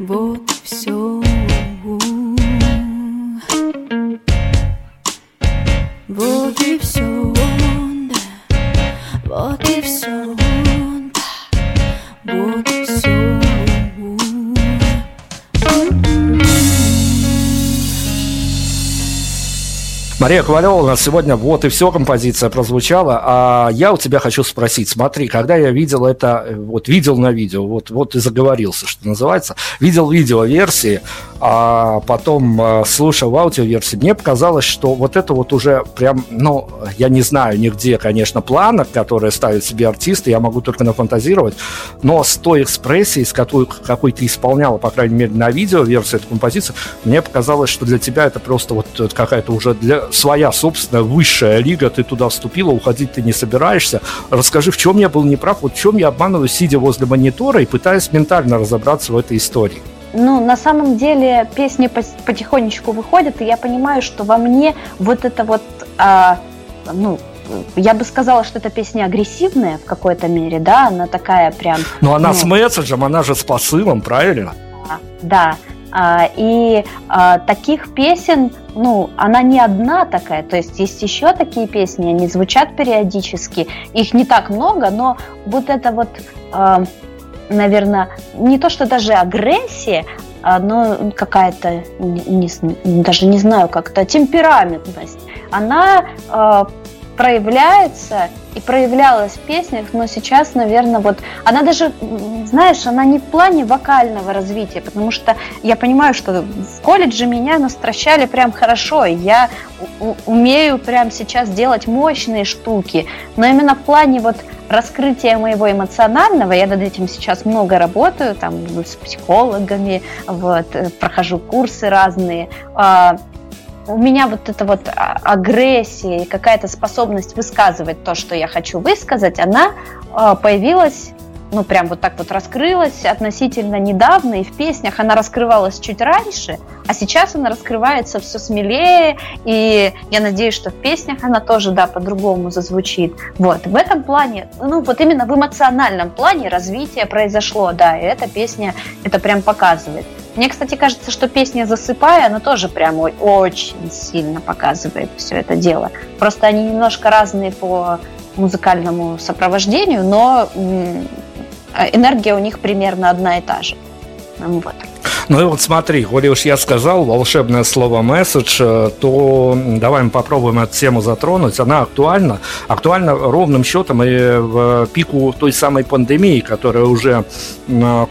вот все, вот и все, да, вот и все, да, вот и все. Мария Ковалёва у нас сегодня «Вот и все» композиция прозвучала, а я у тебя хочу спросить, смотри, когда я видел это, вот видел на видео, вот и заговорился, что называется, видел видео-версии, а потом слушал аудио-версии, мне показалось, что вот это вот уже прям, ну, я не знаю нигде, конечно, планок, которые ставят себе артисты, я могу только нафантазировать, но с той экспрессией, с какой ты исполняла, по крайней мере, на видео-версии эту композицию, мне показалось, что для тебя это просто вот какая-то уже для своя собственная высшая лига, ты туда вступила, уходить ты не собираешься. Расскажи, в чем я был неправ, вот в чем я обманываюсь, сидя возле монитора и пытаясь ментально разобраться в этой истории. Ну, на самом деле, песни потихонечку выходят, и я понимаю, что во мне вот это вот, я бы сказала, что эта песня агрессивная в какой-то мере, да, она такая прям... Но она с месседжем, она же с посылом, правильно? Да. И таких песен, ну, она не одна такая, то есть есть еще такие песни, они звучат периодически, их не так много, но вот это вот, наверное, не то что даже агрессия, но какая-то, даже не знаю, как-то темпераментность, она проявляется и проявлялась в песнях, но сейчас, наверное, вот она даже, знаешь, она не в плане вокального развития, потому что я понимаю, что в колледже меня настращали прям хорошо, и я умею прям сейчас делать мощные штуки, но именно в плане вот раскрытия моего эмоционального, я над этим сейчас много работаю, там, с психологами, вот, прохожу курсы разные, у меня вот эта вот агрессия и какая-то способность высказывать то, что я хочу высказать, она появилась, ну прям вот так вот раскрылась относительно недавно, и в песнях она раскрывалась чуть раньше, а сейчас она раскрывается все смелее, и я надеюсь, что в песнях она тоже, да, по-другому зазвучит. Вот, в этом плане, ну вот именно в эмоциональном плане развитие произошло, да, и эта песня это прям показывает. Мне, кстати, кажется, что песня «Засыпай», она тоже прям очень сильно показывает все это дело. Просто они немножко разные по музыкальному сопровождению, но энергия у них примерно одна и та же. Вот. Ну и вот смотри, коли уж я сказал волшебное слово «месседж», то давай мы попробуем эту тему затронуть. Она актуальна ровным счетом и в пику той самой пандемии, которая уже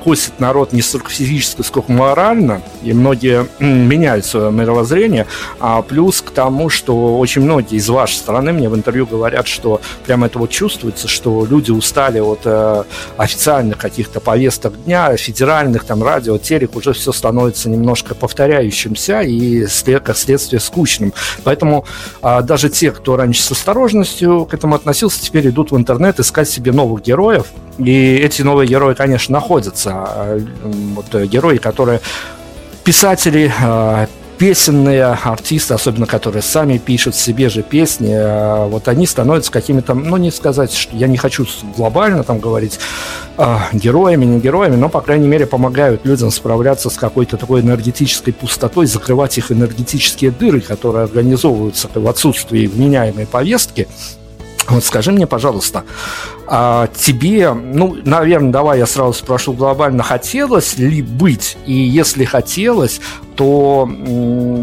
косит народ не столько физически, сколько морально, и многие меняют свое мировоззрение, а плюс к тому, что очень многие из вашей стороны мне в интервью говорят, что прямо это вот чувствуется, что люди устали от официальных каких-то повесток дня, федеральных, там, радио, телек, уже все становится немножко повторяющимся и, как следствие, скучным. Поэтому даже те, кто раньше с осторожностью к этому относился, теперь идут в интернет искать себе новых героев. И эти новые герои, конечно, находятся. Вот, герои, которые писатели, песенные артисты, особенно которые сами пишут себе же песни, вот они становятся какими-то, ну, не сказать, что я не хочу глобально там говорить героями, не героями, но, по крайней мере, помогают людям справляться с какой-то такой энергетической пустотой, закрывать их энергетические дыры, которые организовываются в отсутствии вменяемой повестки. Вот скажи мне, пожалуйста, тебе, ну, наверное, давай я сразу спрошу глобально, хотелось ли быть, и если хотелось, то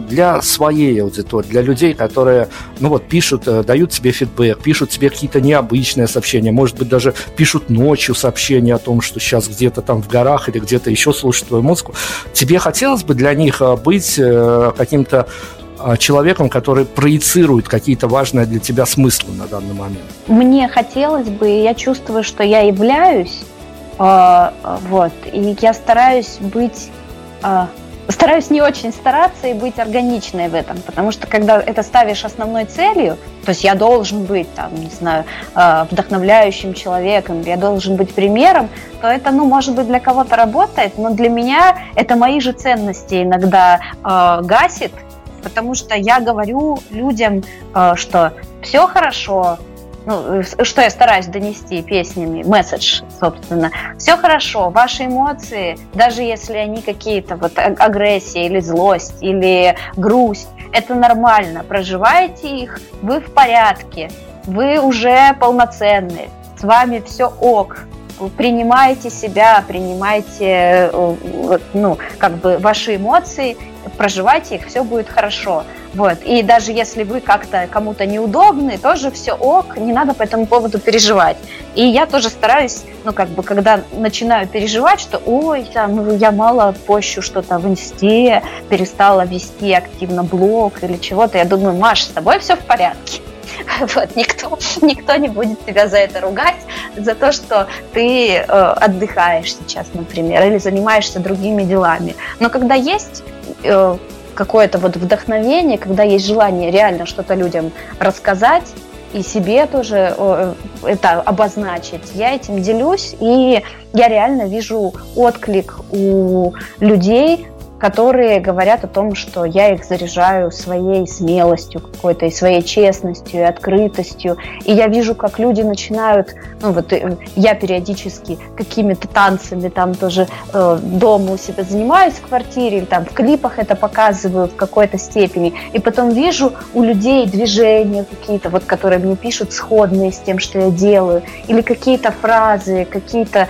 для своей аудитории, для людей, которые, ну, вот пишут, дают тебе фидбэк, пишут тебе какие-то необычные сообщения, может быть, даже пишут ночью сообщения о том, что сейчас где-то там в горах или где-то еще слушают твою музыку, тебе хотелось бы для них быть каким-то человеком, который проецирует какие-то важные для тебя смыслы на данный момент? Мне хотелось бы, и я чувствую, что я являюсь, вот, и я стараюсь быть... Стараюсь не очень стараться и быть органичной в этом, потому что когда это ставишь основной целью, то есть я должен быть, там, не знаю, вдохновляющим человеком, я должен быть примером, то это, ну, может быть, для кого-то работает, но для меня это мои же ценности иногда гасит, потому что я говорю людям, что все хорошо, ну, что я стараюсь донести песнями, месседж, собственно. Все хорошо, ваши эмоции, даже если они какие-то вот агрессия или злость, или грусть, это нормально, проживайте их, вы в порядке, вы уже полноценны, с вами все ок. Принимайте себя, принимайте, ну, как бы ваши эмоции, проживайте их, все будет хорошо. Вот. И даже если вы как-то кому-то неудобны, тоже все ок, не надо по этому поводу переживать. И я тоже стараюсь, ну, как бы, когда начинаю переживать, что ой, я мало пощу что-то в инсте, перестала вести активно блог или чего-то, я думаю, Маш, с тобой все в порядке. Вот, никто не будет тебя за это ругать, за то, что ты отдыхаешь сейчас, например, или занимаешься другими делами. Но когда есть какое-то вот вдохновение, когда есть желание реально что-то людям рассказать и себе тоже это обозначить, я этим делюсь, и я реально вижу отклик у людей, которые говорят о том, что я их заряжаю своей смелостью какой-то, и своей честностью, и открытостью. И я вижу, как люди начинают, ну вот я периодически какими-то танцами там тоже дома у себя занимаюсь в квартире, или там в клипах это показываю в какой-то степени. И потом вижу у людей движения какие-то, вот которые мне пишут, сходные с тем, что я делаю, или какие-то фразы, какие-то,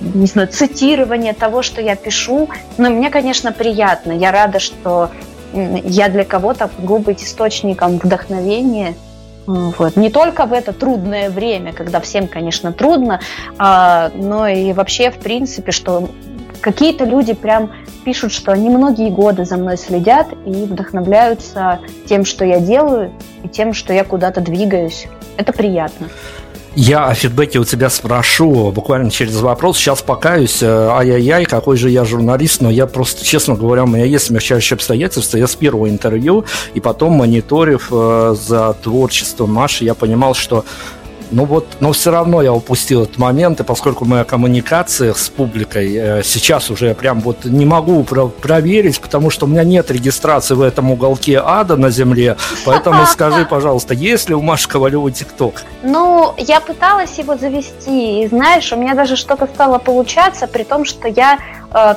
не знаю, цитирования того, что я пишу. Но мне, конечно, приятно. Я рада, что я для кого-то могу быть источником вдохновения. Вот. Не только в это трудное время, когда всем, конечно, трудно, но и вообще, в принципе, что какие-то люди прям пишут, что они многие годы за мной следят и вдохновляются тем, что я делаю, и тем, что я куда-то двигаюсь. Это приятно. Я о фидбэке у тебя спрошу буквально через вопрос. Сейчас покаюсь. Ай-яй-яй, какой же я журналист. Но я просто, честно говоря, у меня есть смягчающие обстоятельства. Я с первого интервью и потом, мониторив за творчеством Маши, я понимал, что но все равно я упустил этот момент, и поскольку мы о коммуникациях с публикой, сейчас уже прям вот не могу проверить, потому что у меня нет регистрации в этом уголке ада на земле, поэтому скажи, пожалуйста, есть ли у Маши Ковалёвой ТикТок? Ну, я пыталась его завести, и знаешь, у меня даже что-то стало получаться, при том, что я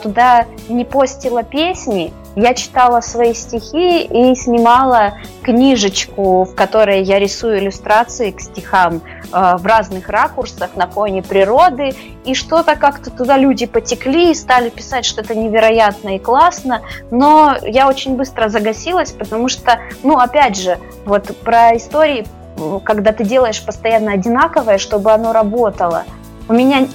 туда не постила песни. Я читала свои стихи и снимала книжечку, в которой я рисую иллюстрации к стихам в разных ракурсах на фоне природы. И что-то как-то туда люди потекли и стали писать, что это невероятно и классно. Но я очень быстро загасилась, потому что, ну, опять же, вот про истории, когда ты делаешь постоянно одинаковое, чтобы оно работало. У меня...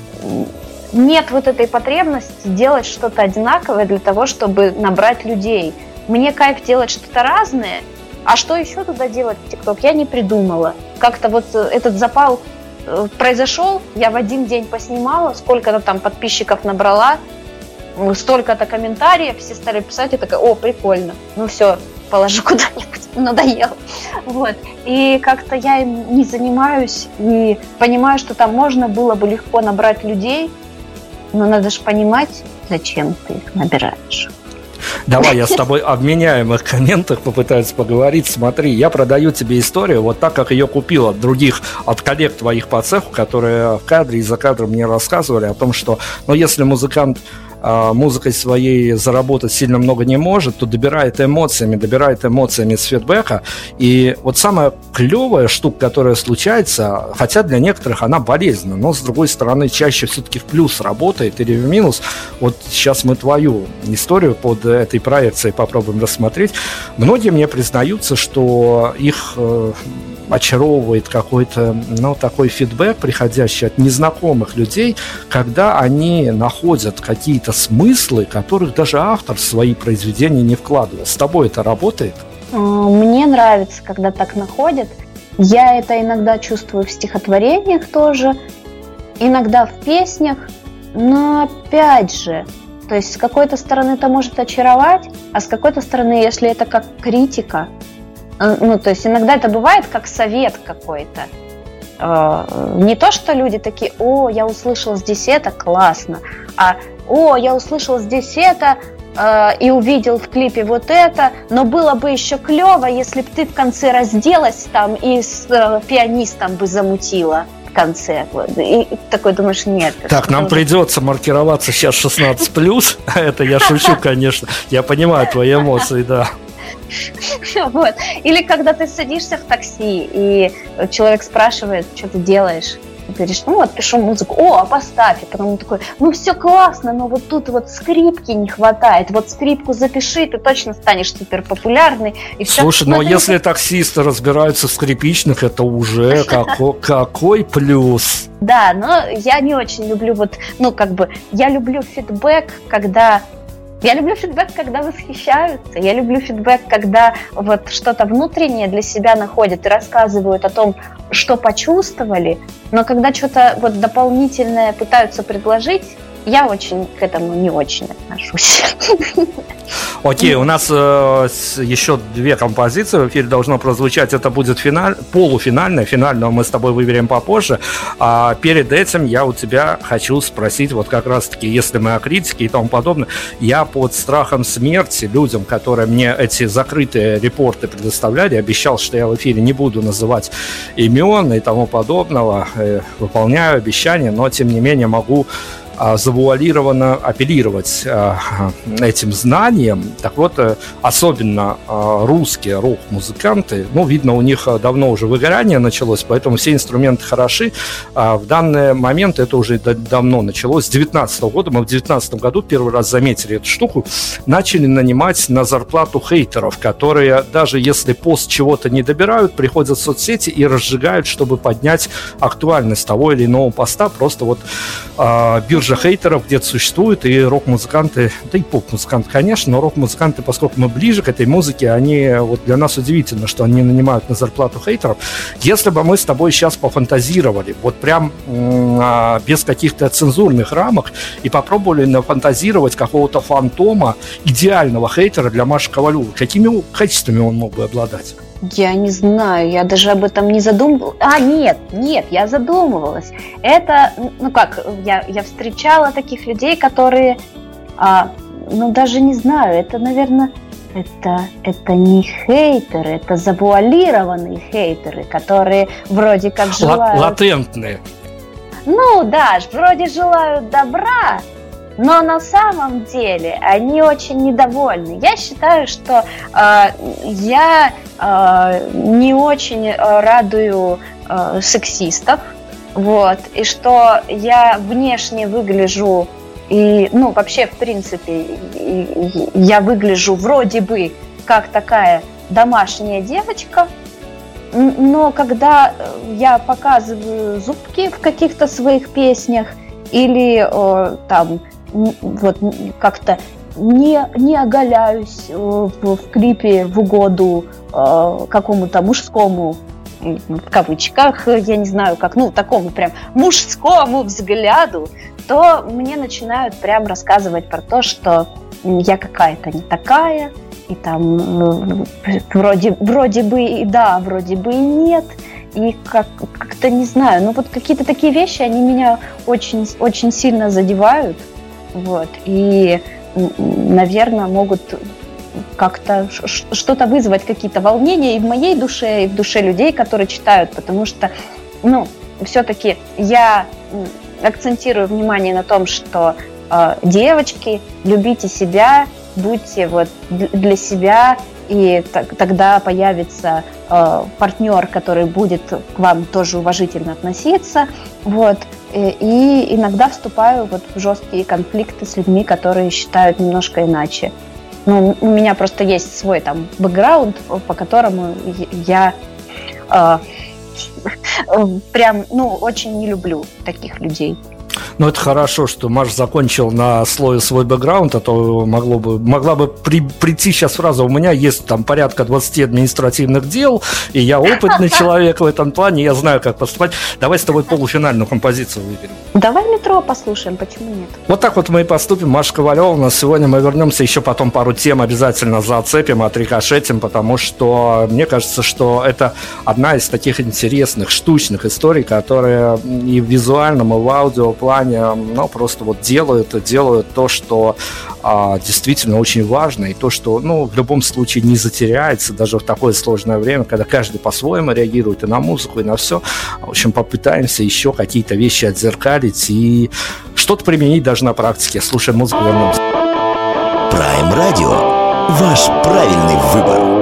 нет вот этой потребности делать что-то одинаковое для того, чтобы набрать людей. Мне кайф делать что-то разное, а что еще туда делать в ТикТок, я не придумала. Как-то вот этот запал произошел, я в один день поснимала, сколько-то там подписчиков набрала, столько-то комментариев, все стали писать, я такая, о, прикольно, ну все, положу куда-нибудь, надоело. Вот. И как-то я им не занимаюсь, и понимаю, что там можно было бы легко набрать людей, но надо же понимать, зачем ты их набираешь. Давай я с тобой в обменяемых комментах попытаюсь поговорить. Смотри, я продаю тебе историю вот так, как ее купил от других, от коллег твоих по цеху, которые в кадре и за кадром мне рассказывали о том, что, ну, если музыкант музыкой своей заработать сильно много не может, то добирает эмоциями с фидбэка. И вот самая клевая штука, которая случается, хотя для некоторых она болезненна, но, с другой стороны, чаще все-таки в плюс работает или в минус. Вот сейчас мы твою историю под этой проекцией попробуем рассмотреть. Многие мне признаются, что их очаровывает какой-то, ну, такой фидбэк, приходящий от незнакомых людей, когда они находят какие-то смыслы, которых даже автор в свои произведения не вкладывал. С тобой это работает? Мне нравится, когда так находят. Я это иногда чувствую в стихотворениях тоже, иногда в песнях, но опять же, то есть с какой-то стороны это может очаровать, а с какой-то стороны, если это как критика, ну, то есть иногда это бывает как совет какой-то. Не то, что люди такие, о, я услышал здесь это, классно, а о, я услышал здесь это, и увидел в клипе вот это, но было бы еще клево, если бы ты в конце разделась там и с пианистом бы замутила в конце. И такой думаешь, нет. Так, нам придется маркироваться сейчас 16+, это я шучу, конечно, я понимаю твои эмоции, да. Вот. Или когда ты садишься в такси, и человек спрашивает, что ты делаешь. Говоришь, ну вот пишу музыку, о, а поставь. И потом он такой, ну все классно, но вот тут вот скрипки не хватает. Вот скрипку запиши, ты точно станешь суперпопулярный. И слушай, все. Но если таксисты разбираются в скрипичных, это уже какой плюс. Да, но я не очень люблю вот, ну как бы, я люблю фидбэк, когда восхищаются. Я люблю фидбэк, когда вот что-то внутреннее для себя находят и рассказывают о том, что почувствовали. Но когда что-то вот дополнительное пытаются предложить, я очень к этому не очень отношусь. Окей, у нас еще 2 композиции в эфире должно прозвучать. Это будет полуфинальная. Финальную мы с тобой выберем попозже. А перед этим я у тебя хочу спросить, вот как раз-таки, если мы о критике и тому подобное, я под страхом смерти людям, которые мне эти закрытые репорты предоставляли, обещал, что я в эфире не буду называть имен и тому подобного. Выполняю обещания, но тем не менее могу завуалированно апеллировать этим знанием. Так вот, особенно русские рок-музыканты, ну, видно, у них давно уже выгорание началось, поэтому все инструменты хороши. В данный момент это уже давно началось, с 2019 года. Мы в 2019 году первый раз заметили эту штуку, начали нанимать на зарплату хейтеров, которые, даже если пост чего-то не добирают, приходят в соцсети и разжигают, чтобы поднять актуальность того или иного поста. Просто вот биржа хейтеров где-то существует, и рок-музыканты, да и поп-музыканты, конечно, но рок-музыканты, поскольку мы ближе к этой музыке, они, вот для нас удивительно, что они нанимают на зарплату хейтеров. Если бы мы с тобой сейчас пофантазировали, вот прям без каких-то цензурных рамок, и попробовали нафантазировать какого-то фантома, идеального хейтера для Маши Ковалёвой, какими качествами он мог бы обладать? Я не знаю, я даже об этом не задумывалась. Нет, я задумывалась. Это, ну как, я встречала таких людей, которые, ну даже не знаю, это, наверное, это не хейтеры, это завуалированные хейтеры, которые вроде как желают... Латентные. Ну да, вроде желают добра, но на самом деле они очень недовольны. Я считаю, что я не очень радую сексистов, вот, и что я внешне выгляжу, и, ну, вообще, в принципе, я выгляжу вроде бы как такая домашняя девочка, но когда я показываю зубки в каких-то своих песнях или там вот как-то не оголяюсь в клипе в угоду какому-то мужскому, в кавычках, я не знаю как, ну, такому прям мужскому взгляду, то мне начинают прям рассказывать про то, что я какая-то не такая, и там вроде бы и да, вроде бы и нет. И как-то не знаю, ну вот какие-то такие вещи, они меня очень, очень сильно задевают, вот, и, наверное, могут как-то что-то вызвать, какие-то волнения и в моей душе, и в душе людей, которые читают, потому что, ну, все-таки я акцентирую внимание на том, что девочки, любите себя, будьте вот для себя. И тогда появится партнер, который будет к вам тоже уважительно относиться. Вот. И иногда вступаю вот в жесткие конфликты с людьми, которые считают немножко иначе. Ну, у меня просто есть свой там бэкграунд, по которому я прям, ну, очень не люблю таких людей. Но это хорошо, что Маша закончил на слове свой бэкграунд, а то могла бы прийти сейчас фраза: у меня есть там порядка 20 административных дел, и я опытный человек в этом плане, я знаю, как поступать. Давай с тобой полуфинальную композицию выберем. Давай «Метро» послушаем, почему нет? Вот так вот мы и поступим. Маша Ковалёва у нас сегодня. Мы вернемся еще потом, пару тем обязательно зацепим, отрикошетим, потому что мне кажется, что это одна из таких интересных, штучных историй, которые и в визуальном, и в аудиоплане компаниям, но просто вот делают то, что действительно очень важно, и то, что, ну, в любом случае не затеряется даже в такое сложное время, когда каждый по-своему реагирует и на музыку, и на все. В общем, попытаемся еще какие-то вещи отзеркалить и что-то применить даже на практике. Слушай музыку, вернемся. Prime Radio. Ваш правильный выбор.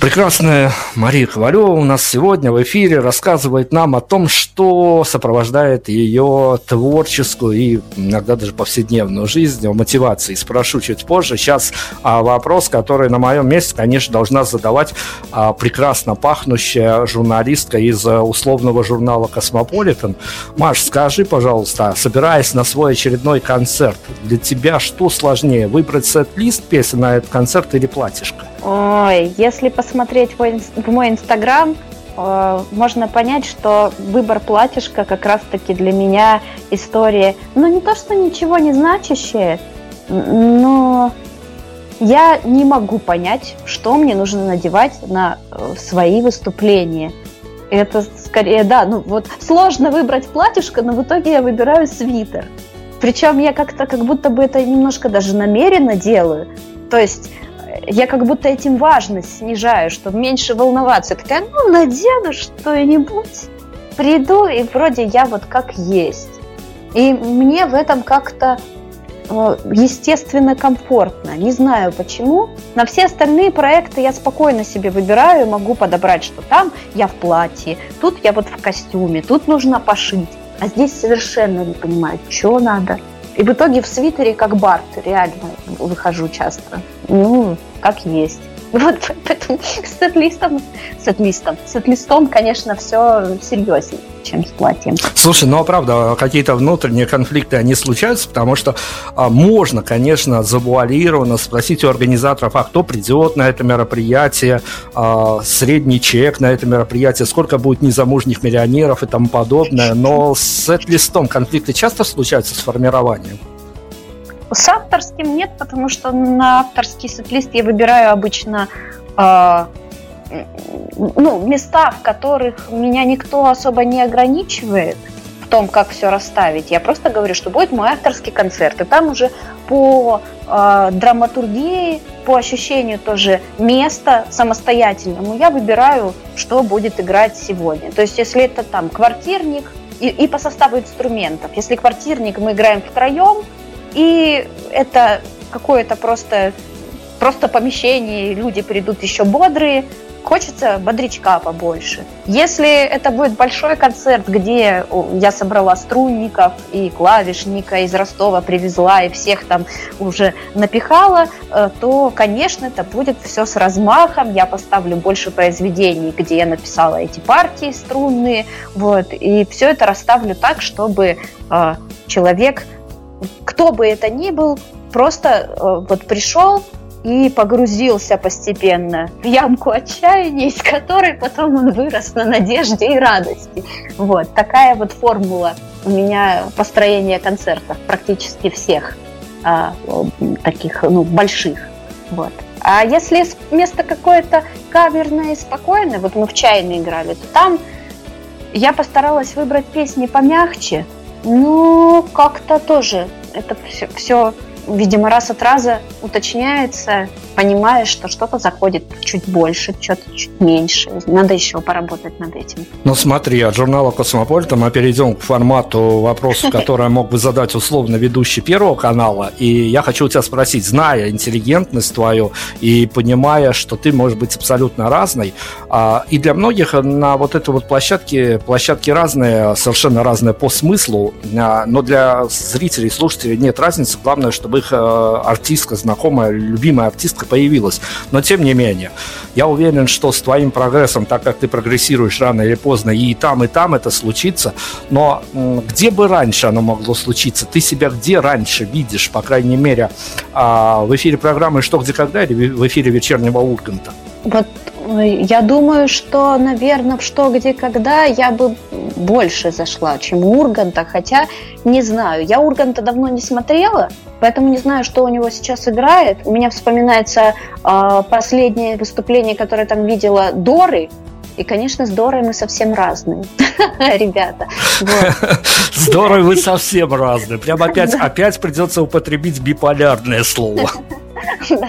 Прекрасная Мария Ковалёва у нас сегодня в эфире рассказывает нам о том, что сопровождает ее творческую и иногда даже повседневную жизнь, о мотивации. Спрошу чуть позже. Сейчас вопрос, который на моем месте, конечно, должна задавать прекрасно пахнущая журналистка из условного журнала «Космополитен». Маш, скажи, пожалуйста, собираясь на свой очередной концерт, для тебя что сложнее, выбрать сет-лист песен на этот концерт или платьишко? Ой, если посмотреть в мой Инстаграм, можно понять, что выбор платьишка как раз-таки для меня история, ну, не то, что ничего не значащая, но я не могу понять, что мне нужно надевать на свои выступления. Это скорее, да, ну, вот сложно выбрать платьишко, но в итоге я выбираю свитер. Причем я как-то, как будто бы это немножко даже намеренно делаю, то есть... Я как будто этим важность снижаю, чтобы меньше волноваться. Я такая, ну, надену что-нибудь, приду, и вроде я вот как есть. И мне в этом как-то естественно комфортно. Не знаю почему. На все остальные проекты я спокойно себе выбираю, могу подобрать, что там я в платье, тут я вот в костюме, тут нужно пошить. А здесь совершенно не понимаю, что надо. И в итоге в свитере как Барт реально выхожу часто. Ну, как есть. Вот поэтому с сет-листом, конечно, все серьезнее, чем с платьем. Слушай, ну а правда, какие-то внутренние конфликты, они случаются, потому что можно, конечно, завуалированно спросить у организаторов, а кто придет на это мероприятие, средний чек на это мероприятие, сколько будет незамужних миллионеров и тому подобное, но с сет-листом конфликты часто случаются с формированием? С авторским нет, потому что на авторский сет-лист я выбираю обычно места, в которых меня никто особо не ограничивает в том, как все расставить. Я просто говорю, что будет мой авторский концерт. И там уже по драматургии, по ощущению тоже места самостоятельному я выбираю, что будет играть сегодня. То есть если это там квартирник и по составу инструментов. Если квартирник мы играем втроем, и это какое-то просто помещение, люди придут еще бодрые, хочется бодрячка побольше. Если это будет большой концерт, где я собрала струнников и клавишника из Ростова привезла и всех там уже напихала, то, конечно, это будет все с размахом. Я поставлю больше произведений, где я написала эти партии струнные, вот, и все это расставлю так, чтобы человек, кто бы это ни был, просто пришел и погрузился постепенно в ямку отчаяния, из которой потом он вырос на надежде и радости. Вот такая вот формула у меня построения концертов практически всех таких больших. Вот. А если место какое-то каверное и спокойное, вот мы в «Чайной» играли, то там я постаралась выбрать песни помягче. Ну, как-то тоже это все, видимо, раз от раза уточняется, понимаешь, что что-то заходит чуть больше, что-то чуть меньше. Надо еще поработать над этим. Ну, смотри, от журнала «Космополитен» мы перейдем к формату вопросов, которые мог бы задать условно ведущий Первого канала. И я хочу у тебя спросить, зная интеллигентность твою и понимая, что ты можешь быть абсолютно разной, и для многих на вот этой вот площадке разные, совершенно разные по смыслу, но для зрителей и слушателей нет разницы. Главное, чтобы их артистка, знакомая, любимая артистка появилась. Но тем не менее, я уверен, что с твоим прогрессом, так как ты прогрессируешь рано или поздно, и там это случится. Но где бы раньше оно могло случиться? Ты себя где раньше видишь, по крайней мере, в эфире программы «Что, где, когда» или в эфире «Вечернего Урганта»? Вот я думаю, что, наверное, в «Что, где, когда» я бы больше зашла, чем Урганта, хотя не знаю. Я Урганта давно не смотрела, поэтому не знаю, что у него сейчас играет. У меня вспоминается последнее выступление, которое там видела, Доры. И, конечно, с Дорой мы совсем разные, ребята. С Дорой вы совсем разные. Прям опять придется употребить биполярное слово. Да,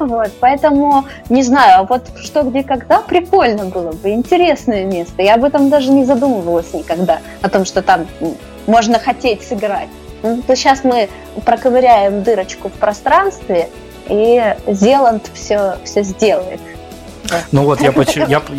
вот, поэтому, не знаю, вот «Что, где, когда» прикольно было бы, интересное место. Я об этом даже не задумывалась никогда, о том, что там можно хотеть сыграть. Ну, то сейчас мы проковыряем дырочку в пространстве, и Зеланд все сделает. Ну вот я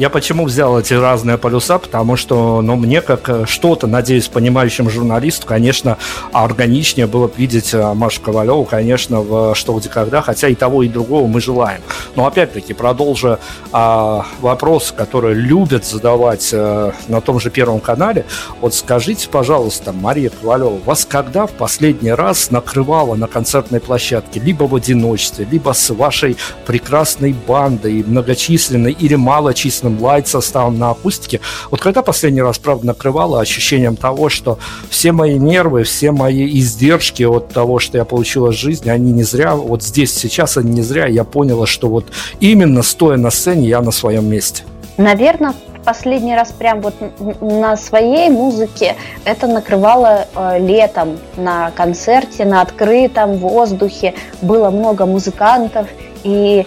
почему взял эти разные полюса, потому что, мне как что-то, надеюсь, понимающим журналисту, конечно, органичнее было бы видеть Машу Ковалёву, конечно, в «Что, где, когда», хотя и того, и другого мы желаем. Но опять-таки, продолжу вопросы, которые любят задавать на том же Первом канале. Вот скажите, пожалуйста, Мария Ковалёва, вас когда в последний раз накрывало на концертной площадке, либо в одиночестве, либо с вашей прекрасной бандой, многочисленный или малочисленным лайт-составом на акустике. Вот когда последний раз, правда, накрывало ощущением того, что все мои нервы, все мои издержки от того, что я получила в жизни, они не зря, вот здесь сейчас они не зря, я поняла, что вот именно стоя на сцене, я на своем месте. Наверное, последний раз прям вот на своей музыке это накрывало летом на концерте, на открытом воздухе. Было много музыкантов и...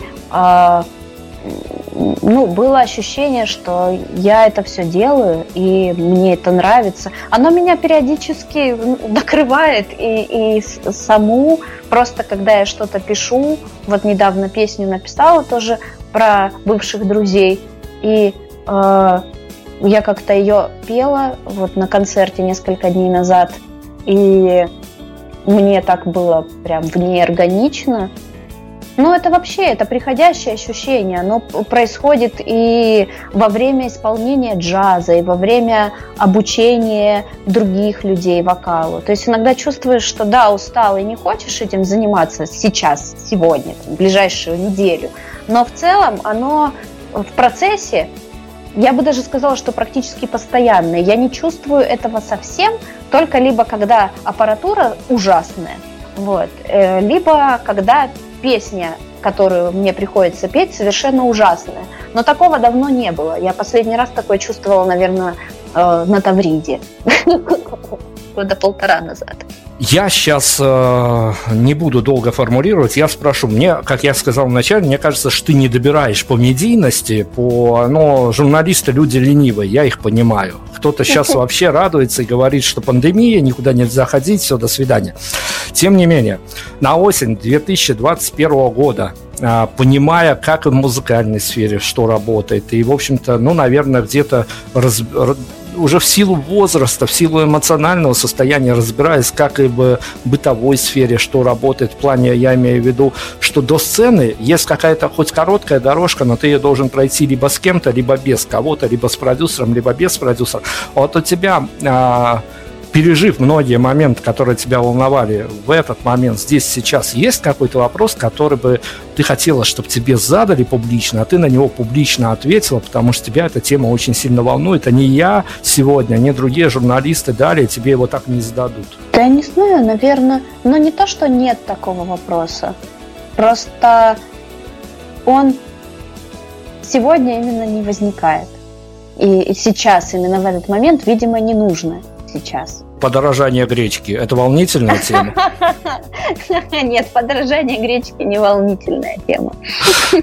было ощущение, что я это все делаю, и мне это нравится. Оно меня периодически накрывает, и саму, просто когда я что-то пишу, вот недавно песню написала тоже про бывших друзей, и я как-то ее пела вот на концерте несколько дней назад, и мне так было прям неорганично. Но это вообще, это приходящее ощущение, оно происходит и во время исполнения джаза, и во время обучения других людей вокалу. То есть иногда чувствуешь, что да, устал и не хочешь этим заниматься сейчас, сегодня, в ближайшую неделю, но в целом оно в процессе, я бы даже сказала, что практически постоянное. Я не чувствую этого совсем, только либо когда аппаратура ужасная, вот, либо когда песня, которую мне приходится петь, совершенно ужасная. Но такого давно не было. Я последний раз такое чувствовала, наверное, на Тавриде. Года полтора назад. Я сейчас не буду долго формулировать. Я спрошу. Мне, как я сказал вначале, мне кажется, что ты не добираешь по медийности, но журналисты люди ленивые, я их понимаю. Кто-то сейчас вообще радуется и говорит, что пандемия, никуда нельзя ходить, все, до свидания. Тем не менее, на осень 2021 года, понимая, как в музыкальной сфере что работает, и, в общем-то, наверное, где-то уже в силу возраста, в силу эмоционального состояния, разбираясь, как и в бытовой сфере, что работает в плане, я имею в виду, что до сцены есть какая-то хоть короткая дорожка, но ты ее должен пройти либо с кем-то, либо без кого-то, либо с продюсером, либо без продюсера. Вот у тебя, пережив многие моменты, которые тебя волновали в этот момент, здесь, сейчас, есть какой-то вопрос, который бы ты хотела, чтобы тебе задали публично, а ты на него публично ответила, потому что тебя эта тема очень сильно волнует, а не я сегодня, не другие журналисты далее тебе его так не зададут? Да я не знаю, наверное, но не то, что нет такого вопроса, просто он сегодня именно не возникает, и сейчас, именно в этот момент, видимо, не нужно. Сейчас. Подорожание гречки – это волнительная тема? Нет, подорожание гречки – не волнительная тема.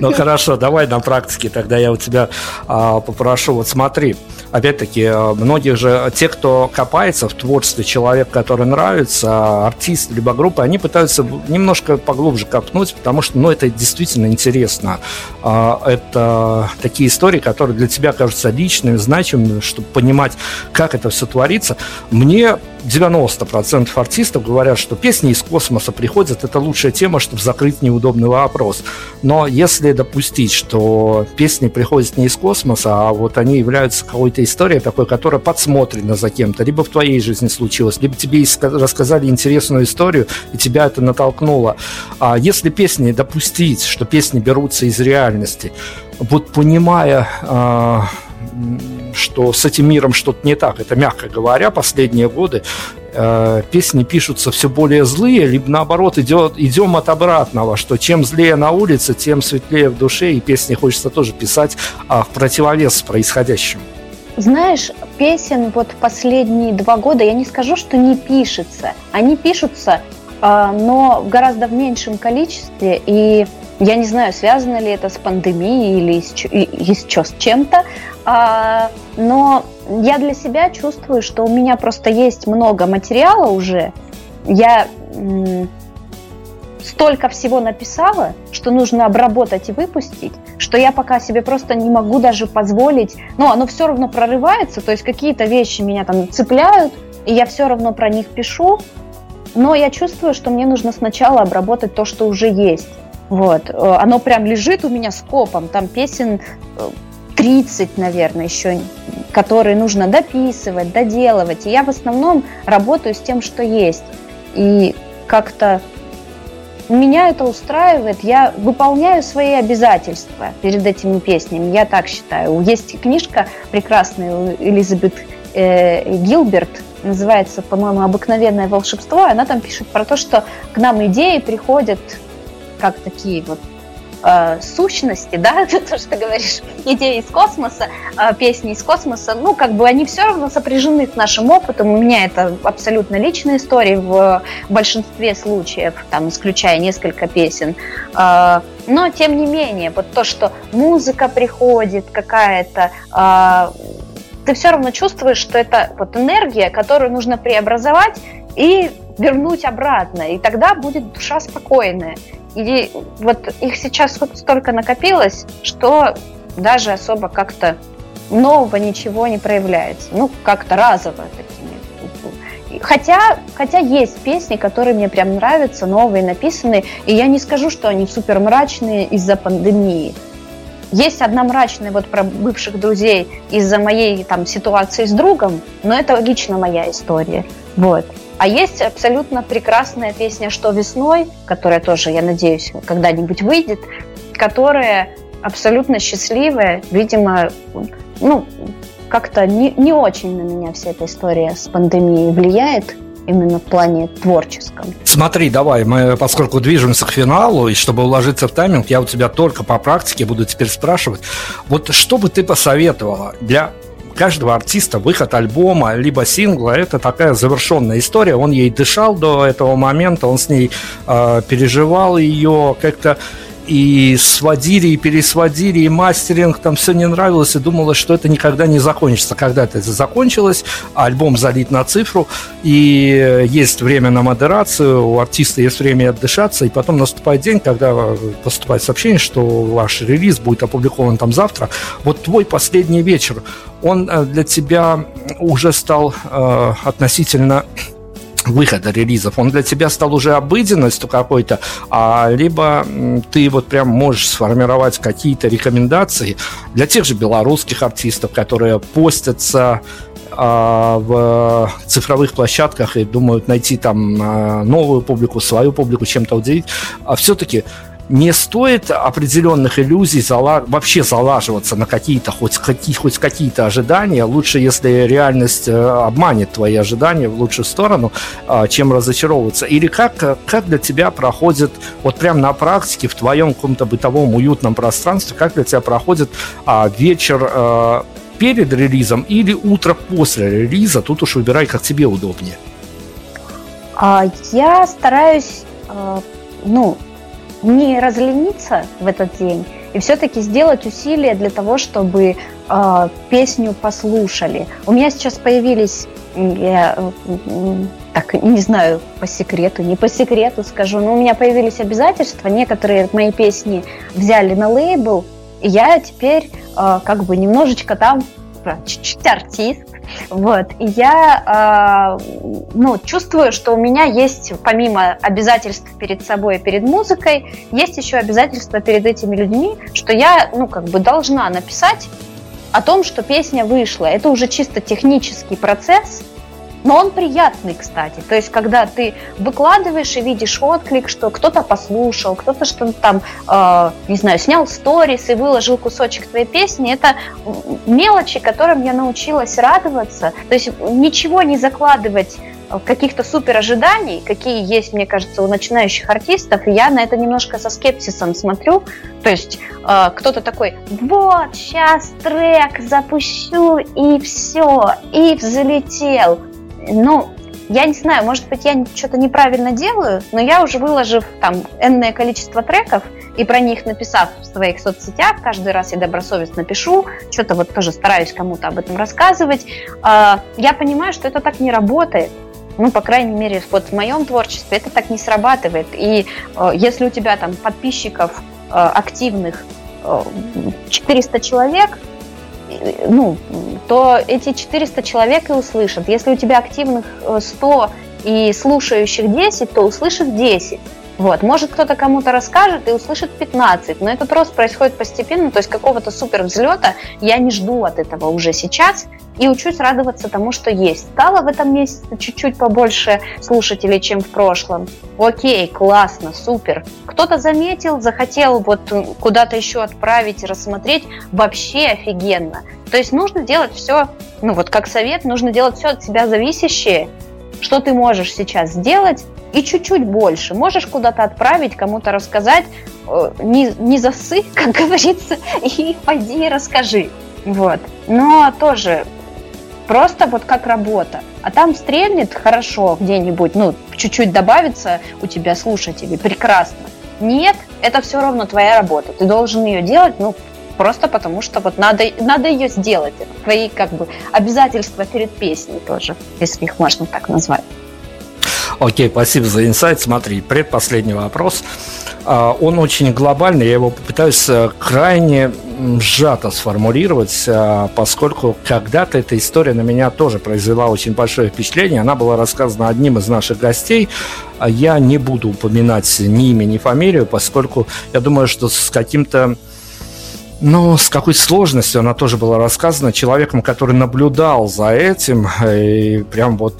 Ну хорошо, давай на практике тогда я у тебя попрошу. Вот смотри, опять-таки, многих же, те, кто копается в творчестве, человек, который нравится, артист, либо группа, они пытаются немножко поглубже копнуть, потому что, это действительно интересно. Это такие истории, которые для тебя кажутся личными, значимыми, чтобы понимать, как это все творится. Мне 90% артистов говорят, что песни из космоса приходят, это лучшая тема, чтобы закрыть неудобный вопрос. Но если допустить, что песни приходят не из космоса, а вот они являются какой-то историей такой, которая подсмотрена за кем-то, либо в твоей жизни случилось, либо тебе рассказали интересную историю, и тебя это натолкнуло. А если песни допустить, что песни берутся из реальности, вот понимая, что с этим миром что-то не так. Это, мягко говоря, последние годы песни пишутся все более злые, либо наоборот идем от обратного, что чем злее на улице, тем светлее в душе, и песни хочется тоже писать в противовес происходящему. Знаешь, песен вот последние 2 года, я не скажу, что не пишется. Они пишутся, но в гораздо меньшем количестве, и я не знаю, связано ли это с пандемией или еще с чем-то, но я для себя чувствую, что у меня просто есть много материала уже. Я столько всего написала, что нужно обработать и выпустить, что я пока себе просто не могу даже позволить. Но оно все равно прорывается, то есть какие-то вещи меня там цепляют, и я все равно про них пишу, но я чувствую, что мне нужно сначала обработать то, что уже есть. Вот, оно прям лежит у меня скопом, там песен 30, наверное, еще, которые нужно дописывать, доделывать, и я в основном работаю с тем, что есть, и как-то меня это устраивает, я выполняю свои обязательства перед этими песнями, я так считаю. Есть книжка прекрасная у Элизабет Гилберт, называется, по-моему, «Обыкновенное волшебство», она там пишет про то, что к нам идеи приходят как такие вот сущности, да, то, что ты говоришь, идеи из космоса, песни из космоса, они все равно сопряжены с нашим опытом, у меня это абсолютно личные истории в большинстве случаев, там, исключая несколько песен, но, тем не менее, вот то, что музыка приходит какая-то, ты все равно чувствуешь, что это вот энергия, которую нужно преобразовать и вернуть обратно, и тогда будет душа спокойная. И вот их сейчас вот столько накопилось, что даже особо как-то нового ничего не проявляется. Как-то разово такими Хотя есть песни, которые мне прям нравятся, новые, написанные, и я не скажу, что они супер мрачные из-за пандемии. Есть одна мрачная вот про бывших друзей из-за моей там ситуации с другом, но это лично моя история. Вот. А есть абсолютно прекрасная песня «Что весной», которая тоже, я надеюсь, когда-нибудь выйдет, которая абсолютно счастливая, видимо, ну, как-то не очень на меня вся эта история с пандемией влияет, именно в плане творческом. Смотри, давай, мы, поскольку движемся к финалу, и чтобы уложиться в тайминг, я у тебя только по практике буду теперь спрашивать, вот что бы ты посоветовала для каждого артиста? Выход альбома, либо сингла, это такая завершенная история, он ей дышал до этого момента, он с ней переживал ее как-то, и сводили, и пересводили, и мастеринг, там все не нравилось, и думала, что это никогда не закончится. Когда-то это закончилось, альбом залит на цифру, и есть время на модерацию, у артиста есть время отдышаться, и потом наступает день, когда поступает сообщение, что ваш релиз будет опубликован там завтра. Вот твой последний вечер, он для тебя уже стал относительно... выхода релизов, он для тебя стал уже обыденностью какой-то, либо ты вот прям можешь сформировать какие-то рекомендации для тех же белорусских артистов, которые постятся в цифровых площадках и думают найти там новую публику, свою публику, чем-то удивить, а все-таки не стоит определенных иллюзий вообще залаживаться на какие-то хоть какие-то ожидания. Лучше, если реальность обманет твои ожидания в лучшую сторону, чем разочаровываться. Или как для тебя проходит, вот прям на практике, в твоем каком-то бытовом уютном пространстве, как для тебя проходит вечер перед релизом или утро после релиза? Тут уж выбирай, как тебе удобнее. Я стараюсь, не разлениться в этот день и все-таки сделать усилия для того, чтобы песню послушали. У меня сейчас появились, я так не знаю, по секрету, не по секрету скажу, но у меня появились обязательства, некоторые мои песни взяли на лейбл, и я теперь немножечко там чуть-чуть артист. Вот. И я чувствую, что у меня есть, помимо обязательств перед собой и перед музыкой, есть еще обязательства перед этими людьми, что я, должна написать о том, что песня вышла. Это уже чисто технический процесс, но он приятный, кстати. То есть, когда ты выкладываешь и видишь отклик, что кто-то послушал, кто-то что-то там, снял сторис и выложил кусочек твоей песни, это мелочи, которым я научилась радоваться. То есть, ничего не закладывать каких-то супер ожиданий, какие есть, мне кажется, у начинающих артистов, и я на это немножко со скепсисом смотрю. То есть, кто-то такой, вот, сейчас трек запущу, и все, и взлетел. Я не знаю, может быть, я что-то неправильно делаю, но я уже, выложив там энное количество треков и про них написав в своих соцсетях, каждый раз я добросовестно пишу, что-то вот тоже стараюсь кому-то об этом рассказывать, я понимаю, что это так не работает. По крайней мере, вот в моем творчестве это так не срабатывает. И если у тебя там подписчиков активных 400 человек, то эти 400 человек и услышат. Если у тебя активных 100 и слушающих 10, то услышат 10. Вот. Может, кто-то кому-то расскажет и услышит 15. Но этот рост происходит постепенно, то есть какого-то супер взлета я не жду от этого уже сейчас и учусь радоваться тому, что есть. Стало в этом месяце чуть-чуть побольше слушателей, чем в прошлом. Окей, классно, супер. Кто-то заметил, захотел вот куда-то еще отправить, рассмотреть. Вообще офигенно. То есть нужно делать все, как совет, нужно делать все от себя зависящее, что ты можешь сейчас сделать, и чуть-чуть больше. Можешь куда-то отправить, кому-то рассказать, не зассы, как говорится, и пойди расскажи. Вот. Но тоже просто вот как работа. А там стрельнет хорошо где-нибудь, чуть-чуть добавится у тебя слушателей, прекрасно. Нет, это все равно твоя работа. Ты должен ее делать, просто потому что вот надо ее сделать. Это твои обязательства перед песней тоже, если их можно так назвать. Окей, спасибо за инсайт. Смотри, предпоследний вопрос. Он очень глобальный, я его попытаюсь крайне сжато сформулировать, поскольку когда-то эта история на меня тоже произвела очень большое впечатление. Она была рассказана одним из наших гостей. Я не буду упоминать ни имя, ни фамилию, поскольку я думаю, что с каким-то... Но с какой сложностью она тоже была рассказана человеком, который наблюдал за этим и прям вот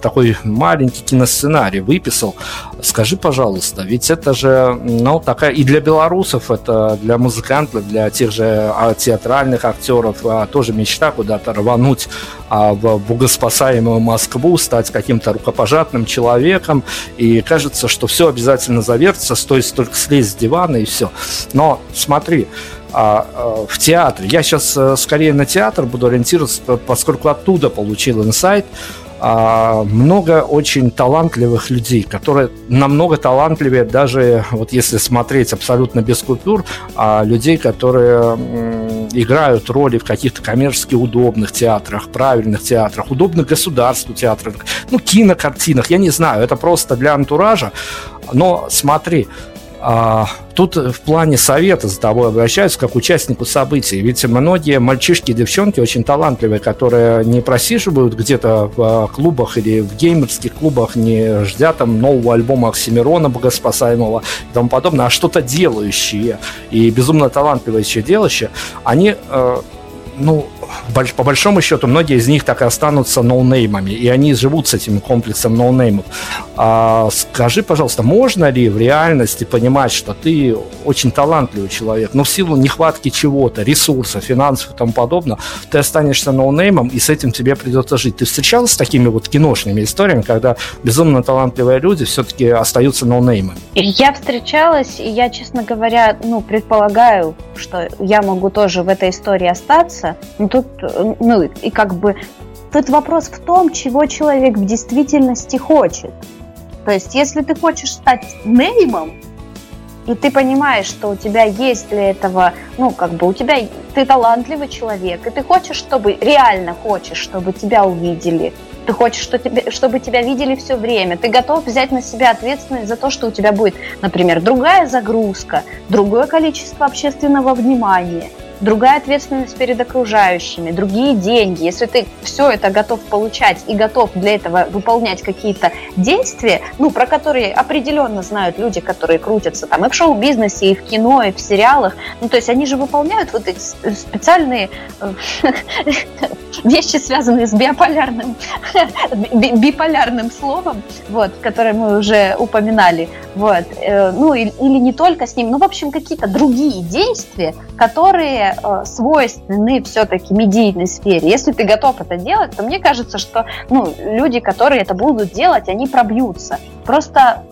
такой маленький киносценарий выписал. Скажи, пожалуйста, ведь это же, ну, такая и для белорусов, это для музыкантов, для тех же театральных актеров тоже мечта куда-то рвануть в богоспасаемую Москву, стать каким-то рукопожатным человеком, и кажется, что все обязательно завертится, стоит только слезть с дивана и все. Но смотри, в театре. Я сейчас скорее на театр буду ориентироваться, поскольку оттуда получил инсайт. Много очень талантливых людей, которые намного талантливее, даже вот если смотреть абсолютно без купюр, людей, которые играют роли в каких-то коммерчески удобных театрах, правильных театрах, удобных государству театрах, ну, кинокартинах, я не знаю, это просто для антуража. Но смотри, тут в плане совета с тобой обращаются как к участнику событий. Ведь многие мальчишки и девчонки очень талантливые, которые не просиживают где-то в клубах или в геймерских клубах, не ждя там нового альбома Оксимирона богоспасаемого и тому подобное, а что-то делающие и безумно талантливые еще делающие, они... Ну, по большому счету, многие из них так и останутся ноунеймами, и они живут с этим комплексом ноунеймов. Скажи, пожалуйста, можно ли в реальности понимать, что ты очень талантливый человек, но в силу нехватки чего-то, ресурсов, финансов и тому подобное, ты останешься ноунеймом, и с этим тебе придется жить? Ты встречалась с такими вот киношными историями, когда безумно талантливые люди все-таки остаются ноунеймами? Я встречалась, и я, честно говоря, предполагаю, что я могу тоже в этой истории остаться. Но тут, и как бы тут вопрос в том, чего человек в действительности хочет. То есть, если ты хочешь стать неймом, и ты понимаешь, что у тебя есть для этого, ты талантливый человек, и ты хочешь, чтобы тебя увидели, ты хочешь, чтобы тебя видели все время, ты готов взять на себя ответственность за то, что у тебя будет, например, другая загрузка, другое количество общественного внимания, другая ответственность перед окружающими, другие деньги. Если ты все это готов получать и готов для этого выполнять какие-то действия, про которые определенно знают люди, которые крутятся там и в шоу-бизнесе, и в кино, и в сериалах, то есть они же выполняют вот эти специальные вещи, связанные с биполярным словом, вот, которое мы уже упоминали, вот, или не только с ним, в общем, какие-то другие действия, которые свойственны все-таки медийной сфере. Если ты готов это делать, то мне кажется, что люди, которые это будут делать, они пробьются. Просто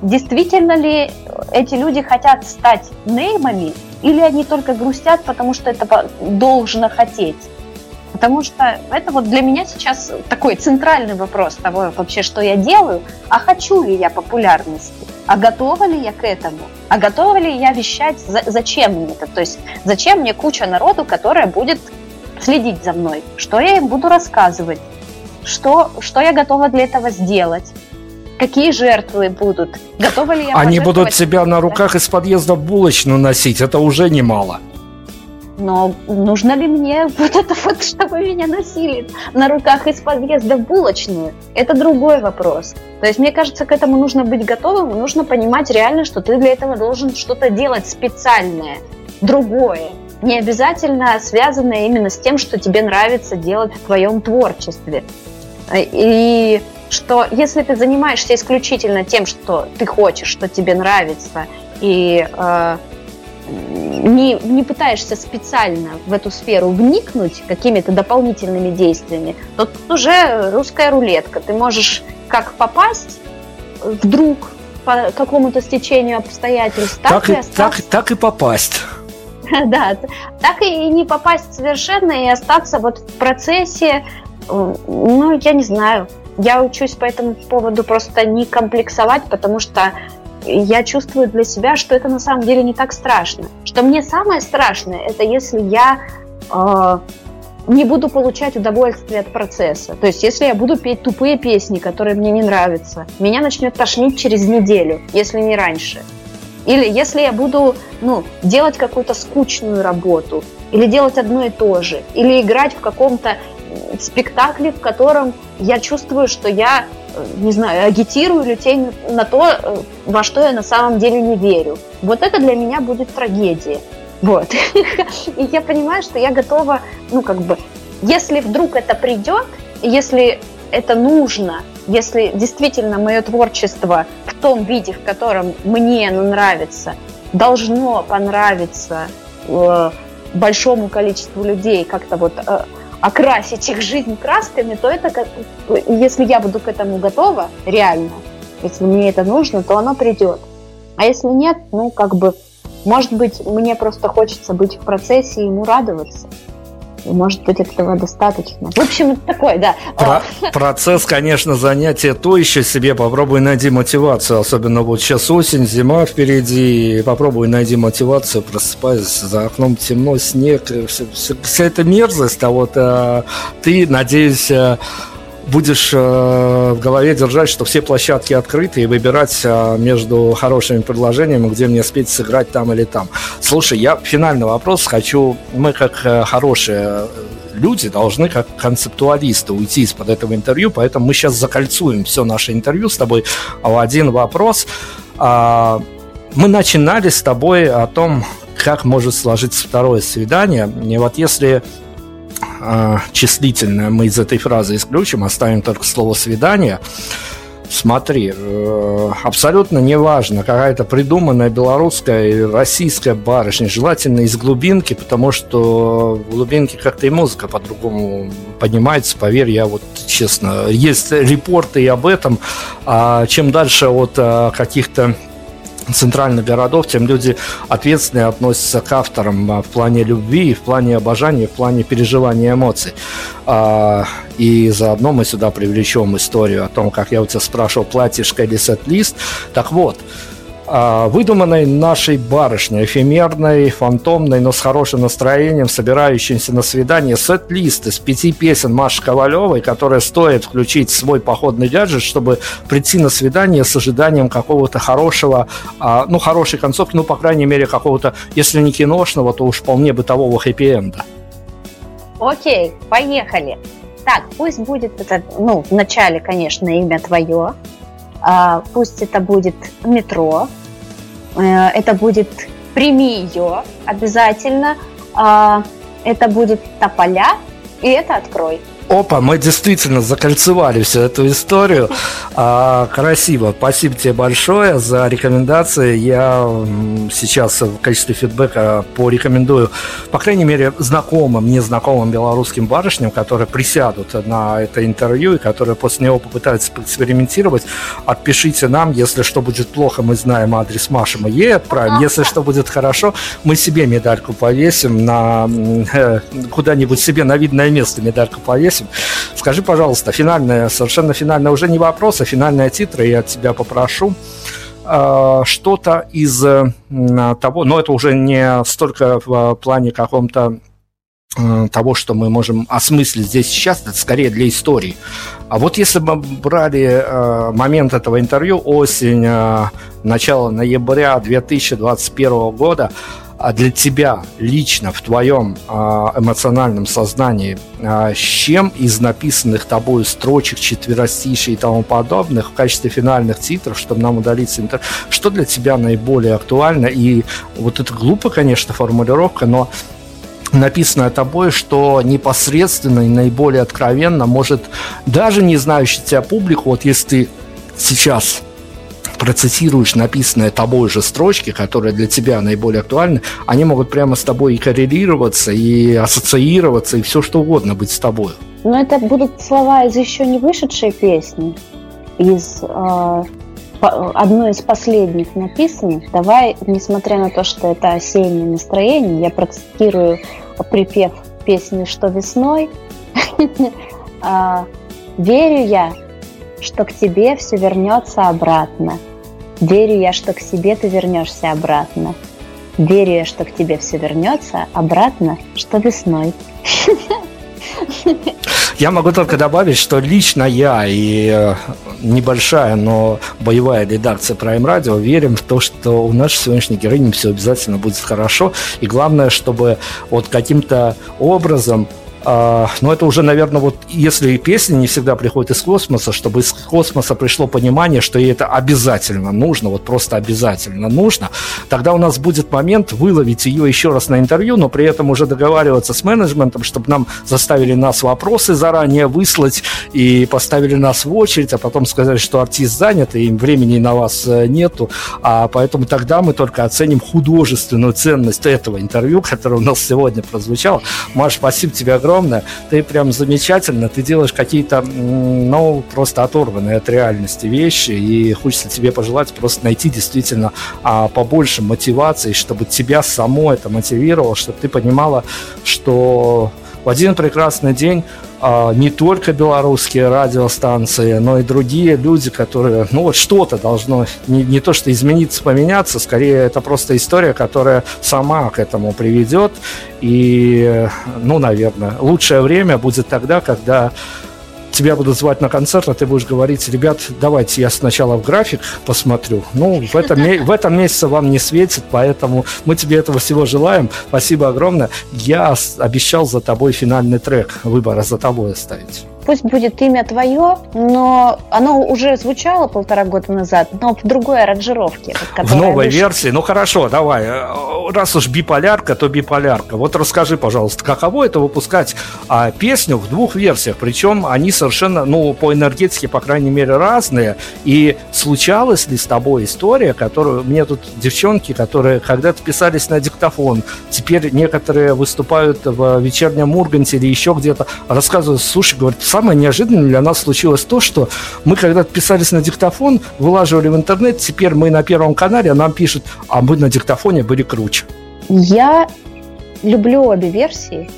действительно ли эти люди хотят стать неймами, или они только грустят, потому что это должно хотеть? Потому что это вот для меня сейчас такой центральный вопрос того вообще, что я делаю, а хочу ли я популярности, а готова ли я к этому, а готова ли я вещать, зачем мне это, то есть зачем мне куча народу, которая будет следить за мной, что я им буду рассказывать, что я готова для этого сделать. Какие жертвы будут? Готова ли я пожертвовать? Они будут тебя на руках из подъезда в булочную носить, это уже немало. Но нужно ли мне вот это вот, чтобы меня носили на руках из подъезда в булочную? Это другой вопрос. То есть, мне кажется, к этому нужно быть готовым, нужно понимать реально, что ты для этого должен что-то делать специальное, другое. Не обязательно связанное именно с тем, что тебе нравится делать в твоем творчестве. И что если ты занимаешься исключительно тем, что ты хочешь, что тебе нравится, и... Не пытаешься специально в эту сферу вникнуть какими-то дополнительными действиями, то тут уже русская рулетка. Ты можешь как попасть вдруг по какому-то стечению обстоятельств, так и остаться. Так и попасть. Да, так и не попасть совершенно и остаться вот в процессе, я не знаю. Я учусь по этому поводу просто не комплексовать, потому что я чувствую для себя, что это на самом деле не так страшно. Что мне самое страшное, это если я не буду получать удовольствие от процесса. То есть, если я буду петь тупые песни, которые мне не нравятся, меня начнет тошнить через неделю, если не раньше. Или если я буду делать какую-то скучную работу, или делать одно и то же, или играть в каком-то спектакле, в котором я чувствую, что я, не знаю, агитирую людей на то, во что я на самом деле не верю. Вот это для меня будет трагедия. Вот. И я понимаю, что я готова, если вдруг это придет, если это нужно, если действительно мое творчество в том виде, в котором мне нравится, должно понравиться большому количеству людей, как-то окрасить их жизнь красками, то это, если я буду к этому готова, реально, если мне это нужно, то оно придет. А если нет, может быть, мне просто хочется быть в процессе и ему радоваться. И, может быть, этого достаточно. В общем, это такой, да. Процесс, конечно, занятие то еще себе. Попробуй найди мотивацию. Особенно вот сейчас осень, зима впереди. Попробуй найди мотивацию. Просыпайся, за окном темно, снег. Вся эта мерзость. А вот ты, надеюсь, будешь в голове держать, что все площадки открыты, и выбирать между хорошими предложениями, где мне спеть, сыграть там или там. Слушай, я финальный вопрос хочу. Мы как хорошие люди должны, как концептуалисты, уйти из-под этого интервью, поэтому мы сейчас закольцуем все наше интервью с тобой в один вопрос. Мы начинали с тобой о том, как может сложиться второе свидание. И вот если числительное мы из этой фразы исключим, оставим только слово «свидание». Смотри, абсолютно неважно, какая-то придуманная белорусская или российская барышня, желательно из глубинки, потому что в глубинке как-то и музыка по-другому поднимается, поверь, я вот честно, есть репорты и об этом, чем дальше от каких-то центральных городов, тем люди ответственные относятся к авторам в плане любви, в плане обожания, в плане переживания эмоций. И заодно мы сюда привлечем историю о том, как я у тебя спрашивал, платьишко или сет-лист. Так вот, выдуманной нашей барышней, эфемерной, фантомной, но с хорошим настроением, собирающейся на свидание, сет-лист из 5 песен Маши Ковалевой, которая стоит включить в свой походный гаджет, чтобы прийти на свидание с ожиданием какого-то хорошего, хорошей концовки, по крайней мере, какого-то, если не киношного, то уж вполне бытового хэппи-энда. Окей, поехали. Так, пусть будет это, вначале, конечно, имя твое. Пусть это будет метро, это будет «Прими ее» обязательно, это будет «Тополя» и это «Открой». Опа, мы действительно закольцевали всю эту историю. Красиво. Спасибо тебе большое за рекомендации. Я сейчас в качестве фидбэка порекомендую, по крайней мере, знакомым, незнакомым белорусским барышням, которые присядут на это интервью и которые после него попытаются поэкспериментировать. Отпишите нам, если что будет плохо, мы знаем адрес Маши, мы ей отправим. Если что будет хорошо, мы себе медальку повесим на куда-нибудь себе на видное место медальку повесим. Скажи, пожалуйста, совершенно финальное, уже не вопрос, а финальные титры, я от тебя попрошу что-то из того, но это уже не столько в плане каком-то того, что мы можем осмыслить здесь сейчас, это скорее для истории. А вот если бы мы брали момент этого интервью, осень, начало ноября 2021 года, а для тебя лично, в твоем эмоциональном сознании, с чем из написанных тобой строчек, четверостишей и тому подобных в качестве финальных титров, чтобы нам удалиться интервью, что для тебя наиболее актуально? И вот это глупая, конечно, формулировка, но написанное тобой, что непосредственно и наиболее откровенно может даже не знающий тебя публику, вот если ты сейчас процитируешь написанные тобой же строчки, которые для тебя наиболее актуальны, они могут прямо с тобой и коррелироваться, и ассоциироваться, и все что угодно быть с тобой. Но это будут слова из еще не вышедшей песни, из одной из последних написанных. Давай, несмотря на то, что это осеннее настроение, я процитирую припев песни «Что весной». «Верю я, что к тебе все вернется обратно. Верю я, что к себе ты вернешься обратно. Верю я, что к тебе все вернется обратно, что весной». Я могу только добавить, что лично я и небольшая, но боевая редакция Prime Radio верим в то, что у нашей сегодняшней героини все обязательно будет хорошо. И главное, чтобы вот каким-то образом... Но это уже, наверное, вот если песни не всегда приходят из космоса, чтобы из космоса пришло понимание, что ей это обязательно нужно, вот просто обязательно нужно, тогда у нас будет момент выловить ее еще раз на интервью, но при этом уже договариваться с менеджментом, чтобы нам заставили нас вопросы заранее выслать и поставили нас в очередь, а потом сказали, что артист занят, и времени на вас нету, а поэтому тогда мы только оценим художественную ценность этого интервью, которое у нас сегодня прозвучало. Маш, спасибо тебе огромное. Ты прям замечательно, ты делаешь какие-то, ну, просто оторванные от реальности вещи, и хочется тебе пожелать просто найти действительно побольше мотивации, чтобы тебя само это мотивировало, чтобы ты понимала, что в один прекрасный день не только белорусские радиостанции, но и другие люди, которые, ну вот что-то должно, не то что измениться, поменяться, скорее это просто история, которая сама к этому приведет. И, ну, наверное, лучшее время будет тогда, когда тебя будут звать на концерт, а ты будешь говорить: ребят, давайте я сначала в график посмотрю. Ну, в этом месяце вам не светит, поэтому мы тебе этого всего желаем. Спасибо огромное. Я обещал за тобой финальный трек выбора, за тобой оставить. Пусть будет имя твое, но оно уже звучало 1,5 года назад, но в другой аранжировке. В новой версии? Ну хорошо, давай. Раз уж биполярка, то биполярка. Вот расскажи, пожалуйста, каково это выпускать песню в двух версиях? Причем они совершенно, ну, по энергетике, по крайней мере, разные. И случалась ли с тобой история, которую... Мне тут девчонки, которые когда-то писались на диктофон, теперь некоторые выступают в «Вечернем Урганте» или еще где-то, рассказывают: слушай, говорят, самое неожиданное для нас случилось то, что мы когда-то писались на диктофон, вылаживали в интернет, теперь мы на Первом канале, а нам пишут: а мы на диктофоне были круче. Я люблю обе версии,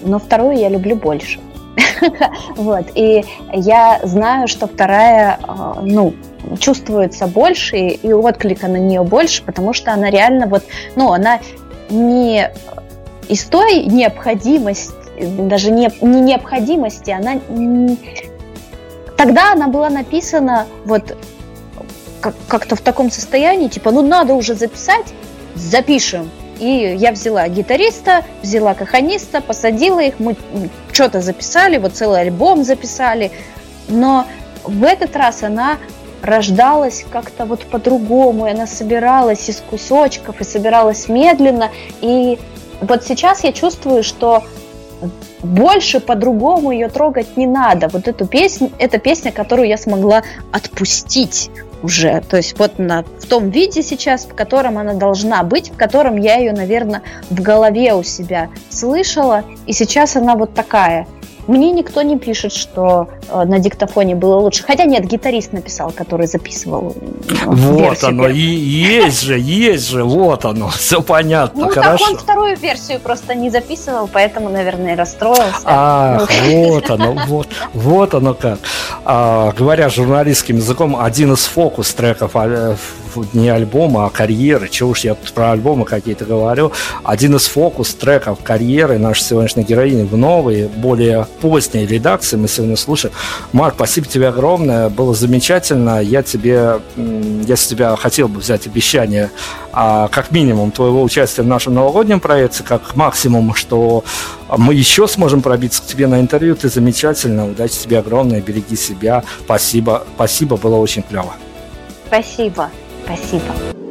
но вторую я люблю больше. Вот. И я знаю, что вторая, ну, чувствуется больше, и отклика на нее больше, потому что она реально вот, ну, она не из той необходимости, даже не необходимости, она тогда она была написана вот как-то в таком состоянии, типа, ну надо уже записать, запишем. И я взяла гитариста, взяла каханиста, посадила их, мы что-то записали, вот целый альбом записали. Но в этот раз она рождалась как-то вот по-другому, и она собиралась из кусочков, и собиралась медленно. И вот сейчас я чувствую, что больше по-другому ее трогать не надо. Вот эту песню, эта песня, которую я смогла отпустить уже. То есть вот в том виде сейчас, в котором она должна быть, в котором я ее, наверное, в голове у себя слышала. И сейчас она вот такая. Мне никто не пишет, что на диктофоне было лучше. Хотя нет, гитарист написал, который записывал. Вот оно, есть же, вот оно, все понятно, ну, хорошо. Ну, так он вторую версию просто не записывал, поэтому, наверное, расстроился. Ах, вот оно как. Говоря журналистским языком, один из фокус треков, не альбома, а карьеры, чего уж я про альбомы какие-то говорю, один из фокус треков карьеры нашей сегодняшней героини в новой, более поздней редакции мы сегодня слушаем. Марк, спасибо тебе огромное, было замечательно. Я с тебя хотел бы взять обещание, как минимум, твоего участия в нашем новогоднем проекте, как максимум, что мы еще сможем пробиться к тебе на интервью. Ты замечательно, удачи тебе огромное, береги себя, спасибо, было очень клево. Спасибо. Это не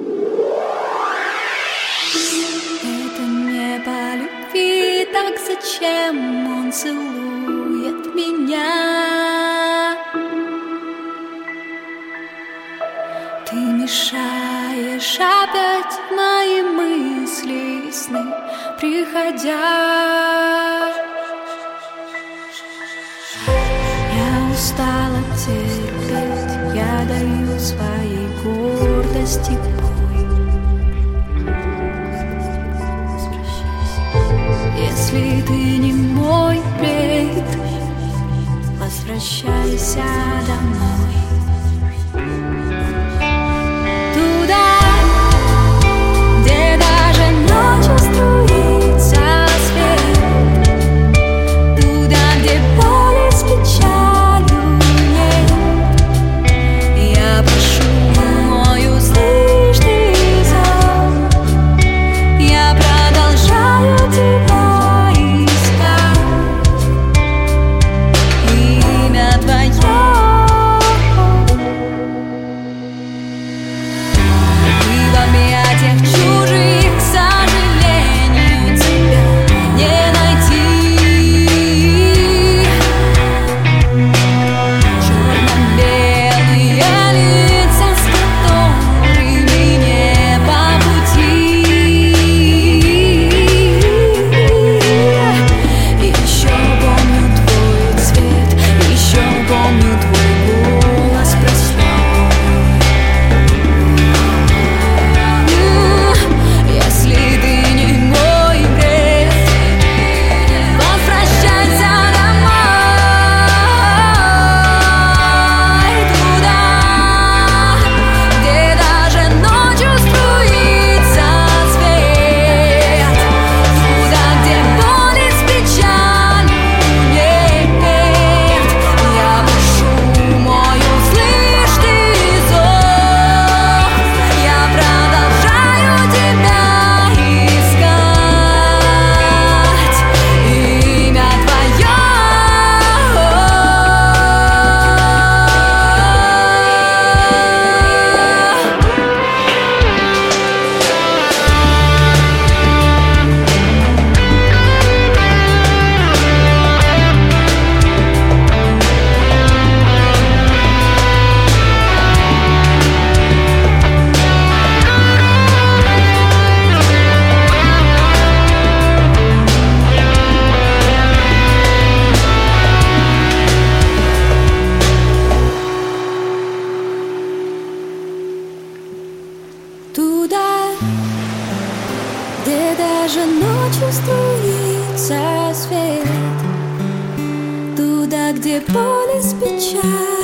по любви, так зачем он целует меня? Ты мешаешь опять мои мысли и сны, приходя. Я устала терпеть, я даю своей горе. Если ты не мой бред, возвращайся домой. Туда, где даже ночью струится свет, туда, где поле. поле с печалью.